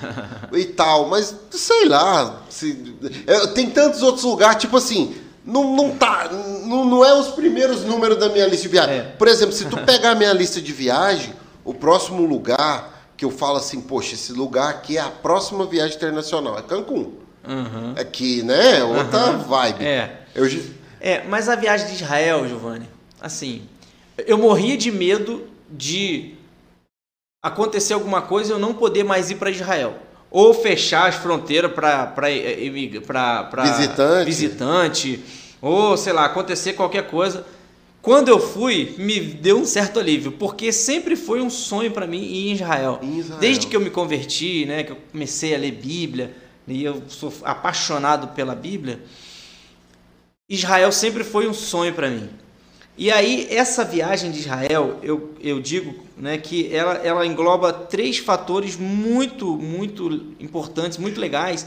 e tal, mas sei lá. Se, é, tem tantos outros lugares, tipo assim... Não, não, tá, não, não é os primeiros números da minha lista de viagem. É. Por exemplo, se tu pegar a minha lista de viagem, o próximo lugar que eu falo assim, poxa, esse lugar aqui é a próxima viagem internacional, é Cancún. Uhum. Aqui, né? Outra uhum. vibe. É. Eu... é, mas a viagem de Israel, Giovanni, assim, eu morria de medo de acontecer alguma coisa e eu não poder mais ir para Israel. Ou fechar as fronteiras para visitante. visitante, ou, sei lá, acontecer qualquer coisa. Quando eu fui, me deu um certo alívio, porque sempre foi um sonho para mim ir em Israel. Israel. Desde que eu me converti, né, que eu comecei a ler Bíblia, e eu sou apaixonado pela Bíblia, Israel sempre foi um sonho para mim. E aí, essa viagem de Israel, eu, eu digo, né, que ela, ela engloba três fatores muito, muito importantes, muito legais,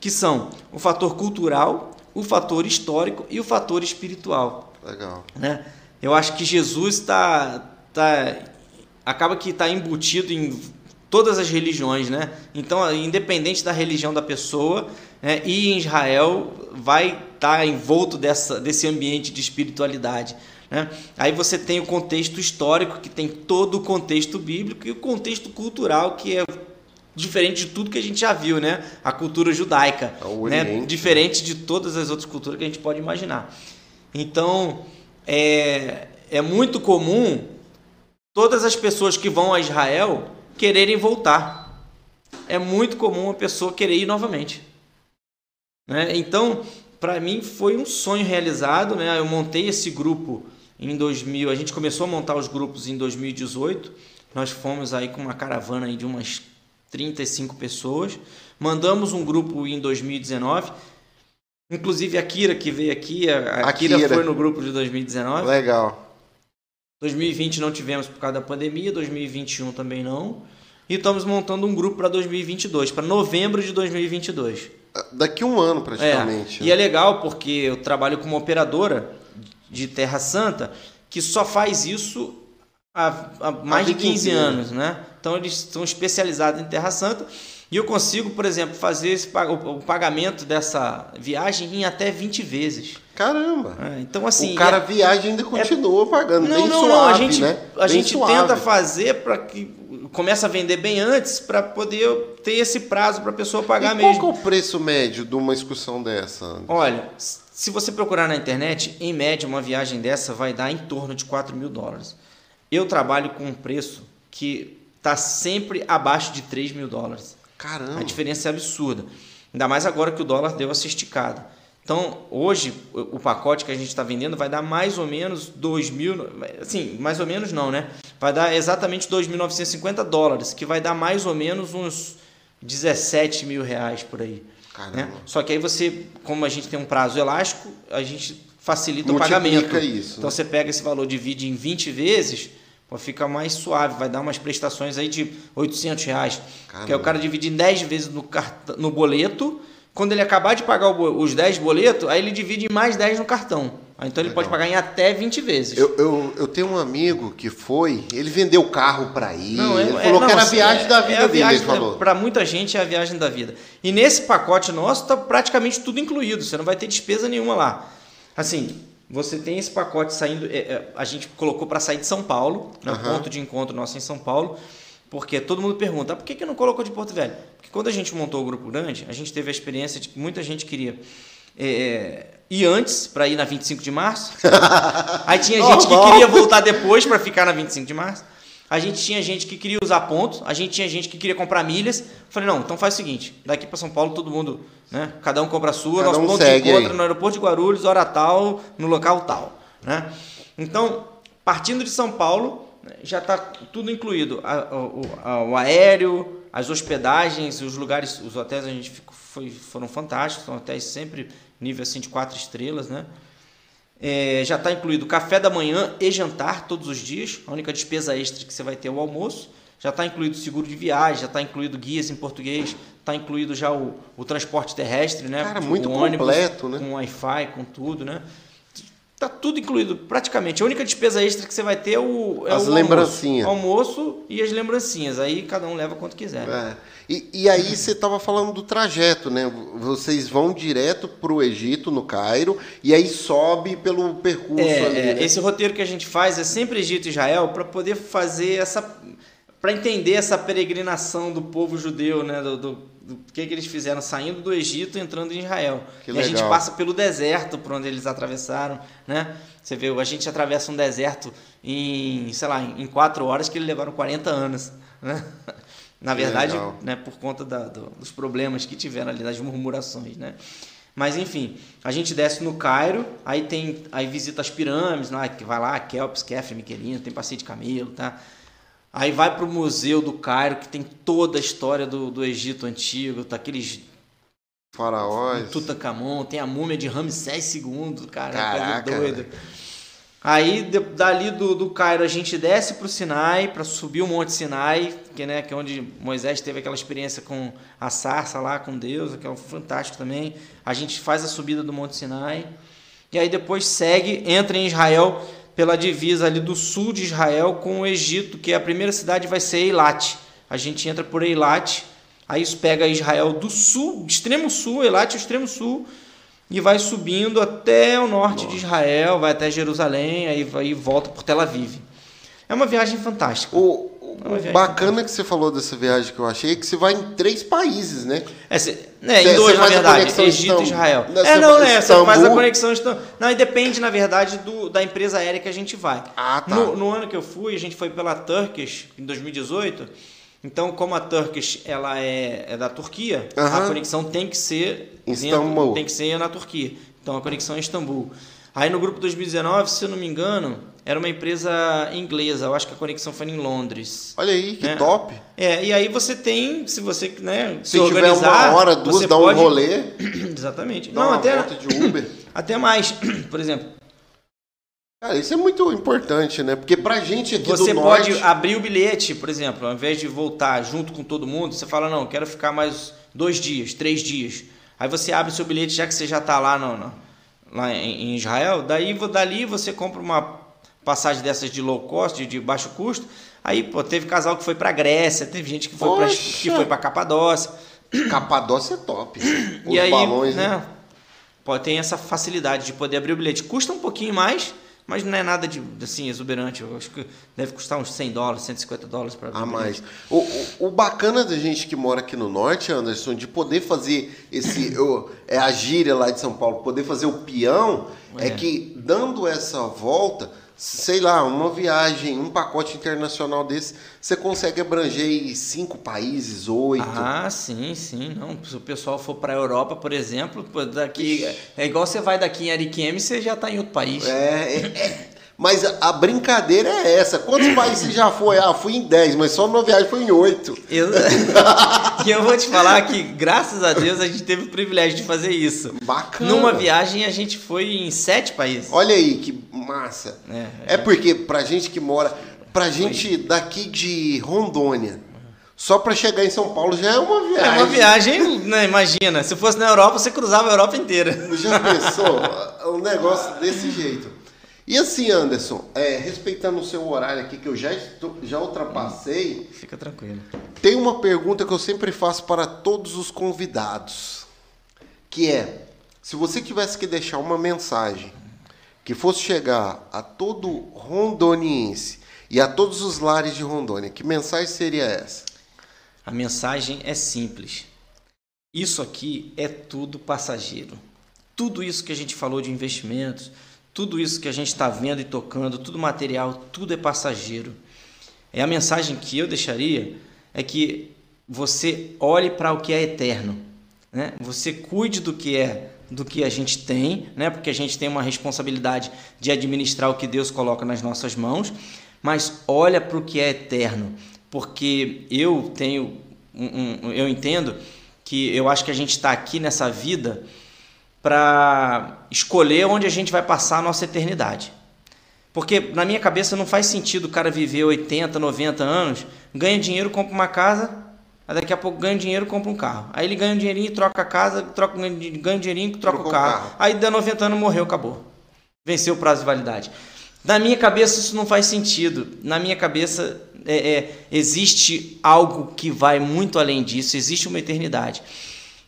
que são o fator cultural, o fator histórico e o fator espiritual. Legal. Né? Eu acho que Jesus tá, tá, acaba que está embutido em todas as religiões, né? Então, independente da religião da pessoa, né, e em Israel vai estar tá envolto dessa, desse ambiente de espiritualidade. Né? Aí você tem o contexto histórico, que tem todo o contexto bíblico, e o contexto cultural, que é diferente de tudo que a gente já viu, né? A cultura judaica, né? Diferente de todas as outras culturas que a gente pode imaginar. Então, é, é muito comum todas as pessoas que vão a Israel quererem voltar. É muito comum a pessoa querer ir novamente. Né? Então, para mim, foi um sonho realizado. Né? Eu montei esse grupo... Em dois mil, a gente começou a montar os grupos em dois mil e dezoito, nós fomos aí com uma caravana aí de umas trinta e cinco pessoas, mandamos um grupo em dois mil e dezenove, inclusive a Kira que veio aqui, a, a Kira, Kira foi no grupo de dois mil e dezenove. Legal. dois mil e vinte não tivemos por causa da pandemia, dois mil e vinte e um também não, e estamos montando um grupo para dois mil e vinte e dois, para novembro de dois mil e vinte e dois. Daqui um ano praticamente. É. E é legal porque eu trabalho como operadora de Terra Santa, que só faz isso há, há mais de quinze anos, né? Então eles estão especializados em Terra Santa e eu consigo, por exemplo, fazer esse, o pagamento dessa viagem em até vinte vezes. Caramba! É, então assim, o cara é, viaja ainda continua é, pagando. Não, bem não, suave, não. A gente, né? a gente tenta fazer para que começa a vender bem antes para poder ter esse prazo para a pessoa pagar e mesmo. Qual é o preço médio de uma excursão dessa, Anderson? Olha, se você procurar na internet, em média, uma viagem dessa vai dar em torno de quatro mil dólares. Eu trabalho com um preço que está sempre abaixo de três mil dólares. Caramba! A diferença é absurda. Ainda mais agora que o dólar deu essa esticada. Então, hoje, o pacote que a gente está vendendo vai dar mais ou menos dois mil... Assim, mais ou menos não, né? Vai dar exatamente dois mil novecentos e cinquenta dólares, que vai dar mais ou menos uns dezessete mil reais por aí. Né? Só que aí você, como a gente tem um prazo elástico, a gente facilita multiplica o pagamento. Isso, então, né? Você pega esse valor, divide em vinte vezes, pô, fica mais suave, vai dar umas prestações aí de oitocentos reais. Caramba. Que aí o cara divide em dez vezes no, cartão, no boleto, quando ele acabar de pagar os dez boletos, aí ele divide em mais dez no cartão. Então ele Legal. Pode pagar em até vinte vezes. Eu, eu, eu tenho um amigo que foi, ele vendeu o carro para ir, não, é, ele falou é, não, que era a viagem é, da vida é viagem, dele, ele falou. Para muita gente é a viagem da vida. E nesse pacote nosso está praticamente tudo incluído, você não vai ter despesa nenhuma lá. Assim, você tem esse pacote saindo, a gente colocou para sair de São Paulo, no uhum. ponto de encontro nosso em São Paulo, porque todo mundo pergunta, ah, por que que não colocou de Porto Velho? Porque quando a gente montou o Grupo Grande, a gente teve a experiência de que muita gente queria... É, e antes, para ir na vinte e cinco de março. Aí tinha gente que queria voltar depois para ficar na vinte e cinco de março. A gente tinha gente que queria usar pontos. A gente tinha gente que queria comprar milhas. Falei, não, então faz o seguinte. Daqui para São Paulo, todo mundo, né? Cada um compra a sua. Cada nosso um ponto de encontro aí. No aeroporto de Guarulhos, hora tal, no local tal. Né? Então, partindo de São Paulo, já está tudo incluído. O, o, o aéreo, as hospedagens, os lugares, os hotéis a gente ficou, foi, foram fantásticos. São hotéis sempre... nível assim de quatro estrelas, né? É, já está incluído café da manhã e jantar todos os dias. A única despesa extra que você vai ter é o almoço. Já está incluído seguro de viagem, já está incluído guias em português, está incluído já o, o transporte terrestre, né? Cara, muito o ônibus, completo, né? Com Wi-Fi, com tudo, né? Está tudo incluído praticamente. A única despesa extra que você vai ter é o, é as o lembrancinhas. Almoço, almoço e as lembrancinhas. Aí cada um leva quanto quiser. Né? É. E, e aí você estava falando do trajeto, né? Vocês vão direto para o Egito, no Cairo, e aí sobe pelo percurso. É, ali, é. Né? Esse roteiro que a gente faz é sempre Egito e Israel para poder fazer essa... para entender essa peregrinação do povo judeu, né? Do, do, do que, que eles fizeram saindo do Egito e entrando em Israel. Que legal. E a gente passa pelo deserto por onde eles atravessaram, né? Você vê, a gente atravessa um deserto em, sei lá, em quatro horas que eles levaram quarenta anos, né? Na verdade, né, por conta da, do, dos problemas que tiveram ali, das murmurações, né? Mas enfim, a gente desce no Cairo, aí tem, aí visita as pirâmides, né? Vai lá, Kelps, Kefra, Miquelina, tem passeio de camelo, tá? Aí vai para o Museu do Cairo, que tem toda a história do, do Egito Antigo, daqueles faraós, Tutancamon, tem a múmia de Ramsés segundo, cara, caraca, doido. Cara. Aí de, dali do, do Cairo a gente desce para o Sinai, para subir o Monte Sinai, que, né, que é onde Moisés teve aquela experiência com a sarça lá, com Deus, que é um fantástico também. A gente faz a subida do Monte Sinai e aí depois segue, entra em Israel... pela divisa ali do sul de Israel com o Egito, que a primeira cidade vai ser Eilat. A gente entra por Eilat, aí isso pega Israel do sul, extremo sul, Eilat, extremo sul, e vai subindo até o norte Nossa. de Israel, vai até Jerusalém, aí vai, volta por Tel Aviv. É uma viagem fantástica. O, o é viagem bacana fantástica. Que você falou dessa viagem que eu achei, que você vai em três países, né? É, você, né cê, em dois, na verdade, Egito e Israel. É, não, né? Você faz a conexão... De... Não, e depende, na verdade, do, da empresa aérea que a gente vai. Ah, tá. No, no ano que eu fui, a gente foi pela Turkish, em dois mil e dezoito. Então, como a Turkish ela é, é da Turquia, uh-huh. a conexão tem que ser... Istambul. Tem que ser na Turquia. Então, a conexão é Istambul. Aí, no grupo dois mil e dezenove, se eu não me engano... Era uma empresa inglesa, eu acho que a conexão foi em Londres. Olha aí, que né? top! É, e aí você tem, se você né, se, se organizar... Se tiver uma hora, duas, dá pode... um rolê. Exatamente. Dá Não, uma até... volta de Uber. Até mais, por exemplo. Cara, isso é muito importante, né? Porque pra gente aqui você do norte... Você pode abrir o bilhete, por exemplo, ao invés de voltar junto com todo mundo, você fala, não, quero ficar mais dois dias, três dias. Aí você abre o seu bilhete, já que você já tá lá, não, não, lá em Israel, daí dali você compra uma... passagem dessas de low cost, de baixo custo, aí pô, teve casal que foi para Grécia, teve gente que foi para que foi para Capadócia. Capadócia é top. Os e aí, balões, né? né? Pô, tem essa facilidade de poder abrir o bilhete. Custa um pouquinho mais, mas não é nada de assim exuberante. Eu acho que deve custar uns cem dólares, cento e cinquenta dólares para abrir. Ah, mais. O, o, o bacana da gente que mora aqui no norte, Anderson, de poder fazer esse o, é a gíria lá de São Paulo, poder fazer o peão, é, é que dando essa volta sei lá, uma viagem, um pacote internacional desse, você consegue abranger cinco países, oito. Ah, sim, sim. Não, se o pessoal for para a Europa, por exemplo, daqui é igual você vai daqui em Ariquemes, você já está em outro país. É, é, é. Mas a brincadeira é essa. Quantos países você já foi? Ah, fui em dez, mas só uma viagem foi em oito. Eu... Que eu vou te falar que, graças a Deus, a gente teve o privilégio de fazer isso. Bacana. Numa viagem, a gente foi em sete países. Olha aí, que massa. É, é porque pra gente que mora... Pra gente daqui de Rondônia, só pra chegar em São Paulo já é uma viagem. É uma viagem, né? Imagina. Se fosse na Europa, você cruzava a Europa inteira. Já pensou? Um negócio desse jeito. E assim, Anderson, é, respeitando o seu horário aqui, que eu já, estou, já ultrapassei... Fica tranquilo. Tem uma pergunta que eu sempre faço para todos os convidados, que é, se você tivesse que deixar uma mensagem que fosse chegar a todo rondoniense e a todos os lares de Rondônia, que mensagem seria essa? A mensagem é simples. Isso aqui é tudo passageiro. Tudo isso que a gente falou de investimentos... Tudo isso que a gente está vendo e tocando, tudo material, tudo é passageiro. É a mensagem que eu deixaria, é que você olhe para o que é eterno, né? Você cuide do que é, do que a gente tem, né? Porque a gente tem uma responsabilidade de administrar o que Deus coloca nas nossas mãos, mas olha para o que é eterno, porque eu tenho, um, um, eu entendo que eu acho que a gente está aqui nessa vida para escolher onde a gente vai passar a nossa eternidade. Porque na minha cabeça não faz sentido o cara viver oitenta, noventa anos, ganha dinheiro, compra uma casa, aí daqui a pouco ganha dinheiro, compra um carro. Aí ele ganha um dinheirinho, troca a casa, troca, ganha um dinheirinho, troca Trocou o carro. carro. Aí dá noventa anos, morreu, acabou. Venceu o prazo de validade. Na minha cabeça isso não faz sentido. Na minha cabeça é, é, existe algo que vai muito além disso, existe uma eternidade.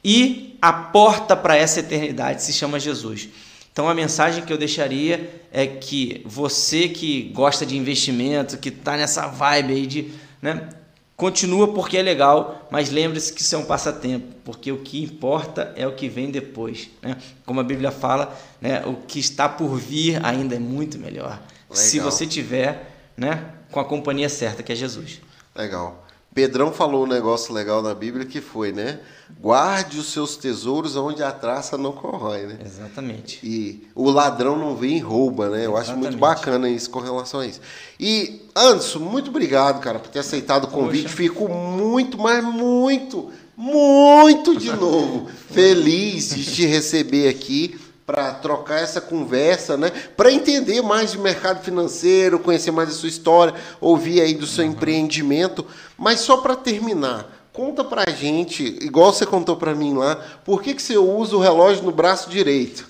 E a porta para essa eternidade se chama Jesus. Então a mensagem que eu deixaria é que você que gosta de investimento, que está nessa vibe aí de... Né, continua porque é legal, mas lembre-se que isso é um passatempo, porque o que importa é o que vem depois. Né? Como a Bíblia fala, né, o que está por vir ainda é muito melhor. Legal. Se você tiver, né, com a companhia certa, que é Jesus. Legal. Pedrão falou um negócio legal na Bíblia que foi, né? Guarde os seus tesouros onde a traça não corrói, né? Exatamente. E o ladrão não vem e rouba, né? Eu Exatamente. acho muito bacana isso com relação a isso. E, Anderson, muito obrigado, cara, por ter aceitado o convite. Poxa. Fico muito, mas muito, muito de novo feliz de te receber aqui, para trocar essa conversa, né? Para entender mais de mercado financeiro, conhecer mais a sua história, ouvir aí do seu uhum. empreendimento. Mas só para terminar, conta para a gente, igual você contou para mim lá, por que que você usa o relógio no braço direito?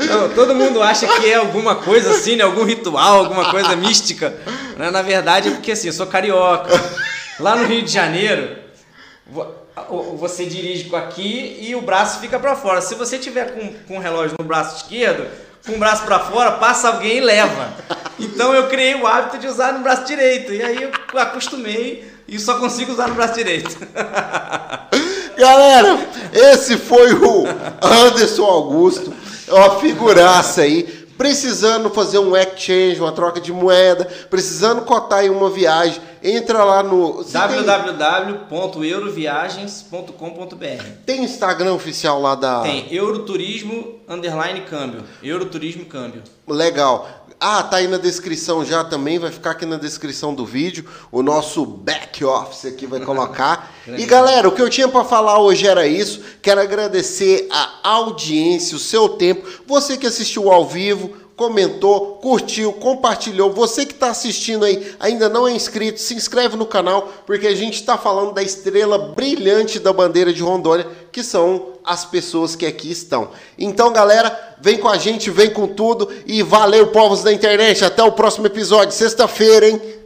Não, todo mundo acha que é alguma coisa assim, né? Algum ritual, alguma coisa mística. Na verdade é porque assim, eu sou carioca. Lá no Rio de Janeiro... Vou... Você dirige com aqui e o braço fica para fora. Se você tiver com, com o relógio no braço esquerdo, com o braço para fora, passa alguém e leva. Então eu criei o hábito de usar no braço direito. E aí eu acostumei e só consigo usar no braço direito. Galera, esse foi o Anderson Augusto. É uma figuraça aí. Precisando fazer um exchange, uma troca de moeda, precisando cotar em uma viagem, entra lá no... w w w ponto euroviagens ponto com ponto b r. Tem Instagram oficial lá da... Tem, Euroturismo, underline, câmbio. Euroturismo, câmbio. Legal. Ah, tá aí na descrição já também, vai ficar aqui na descrição do vídeo. O nosso back office aqui vai colocar. E galera, o que eu tinha para falar hoje era isso. Quero agradecer a audiência, o seu tempo. Você que assistiu ao vivo, comentou, curtiu, compartilhou. Você que está assistindo aí, ainda não é inscrito, se inscreve no canal, porque a gente está falando da estrela brilhante da bandeira de Rondônia, que são as pessoas que aqui estão. Então, galera, vem com a gente, vem com tudo e valeu, povos da internet. Até o próximo episódio, sexta-feira, hein?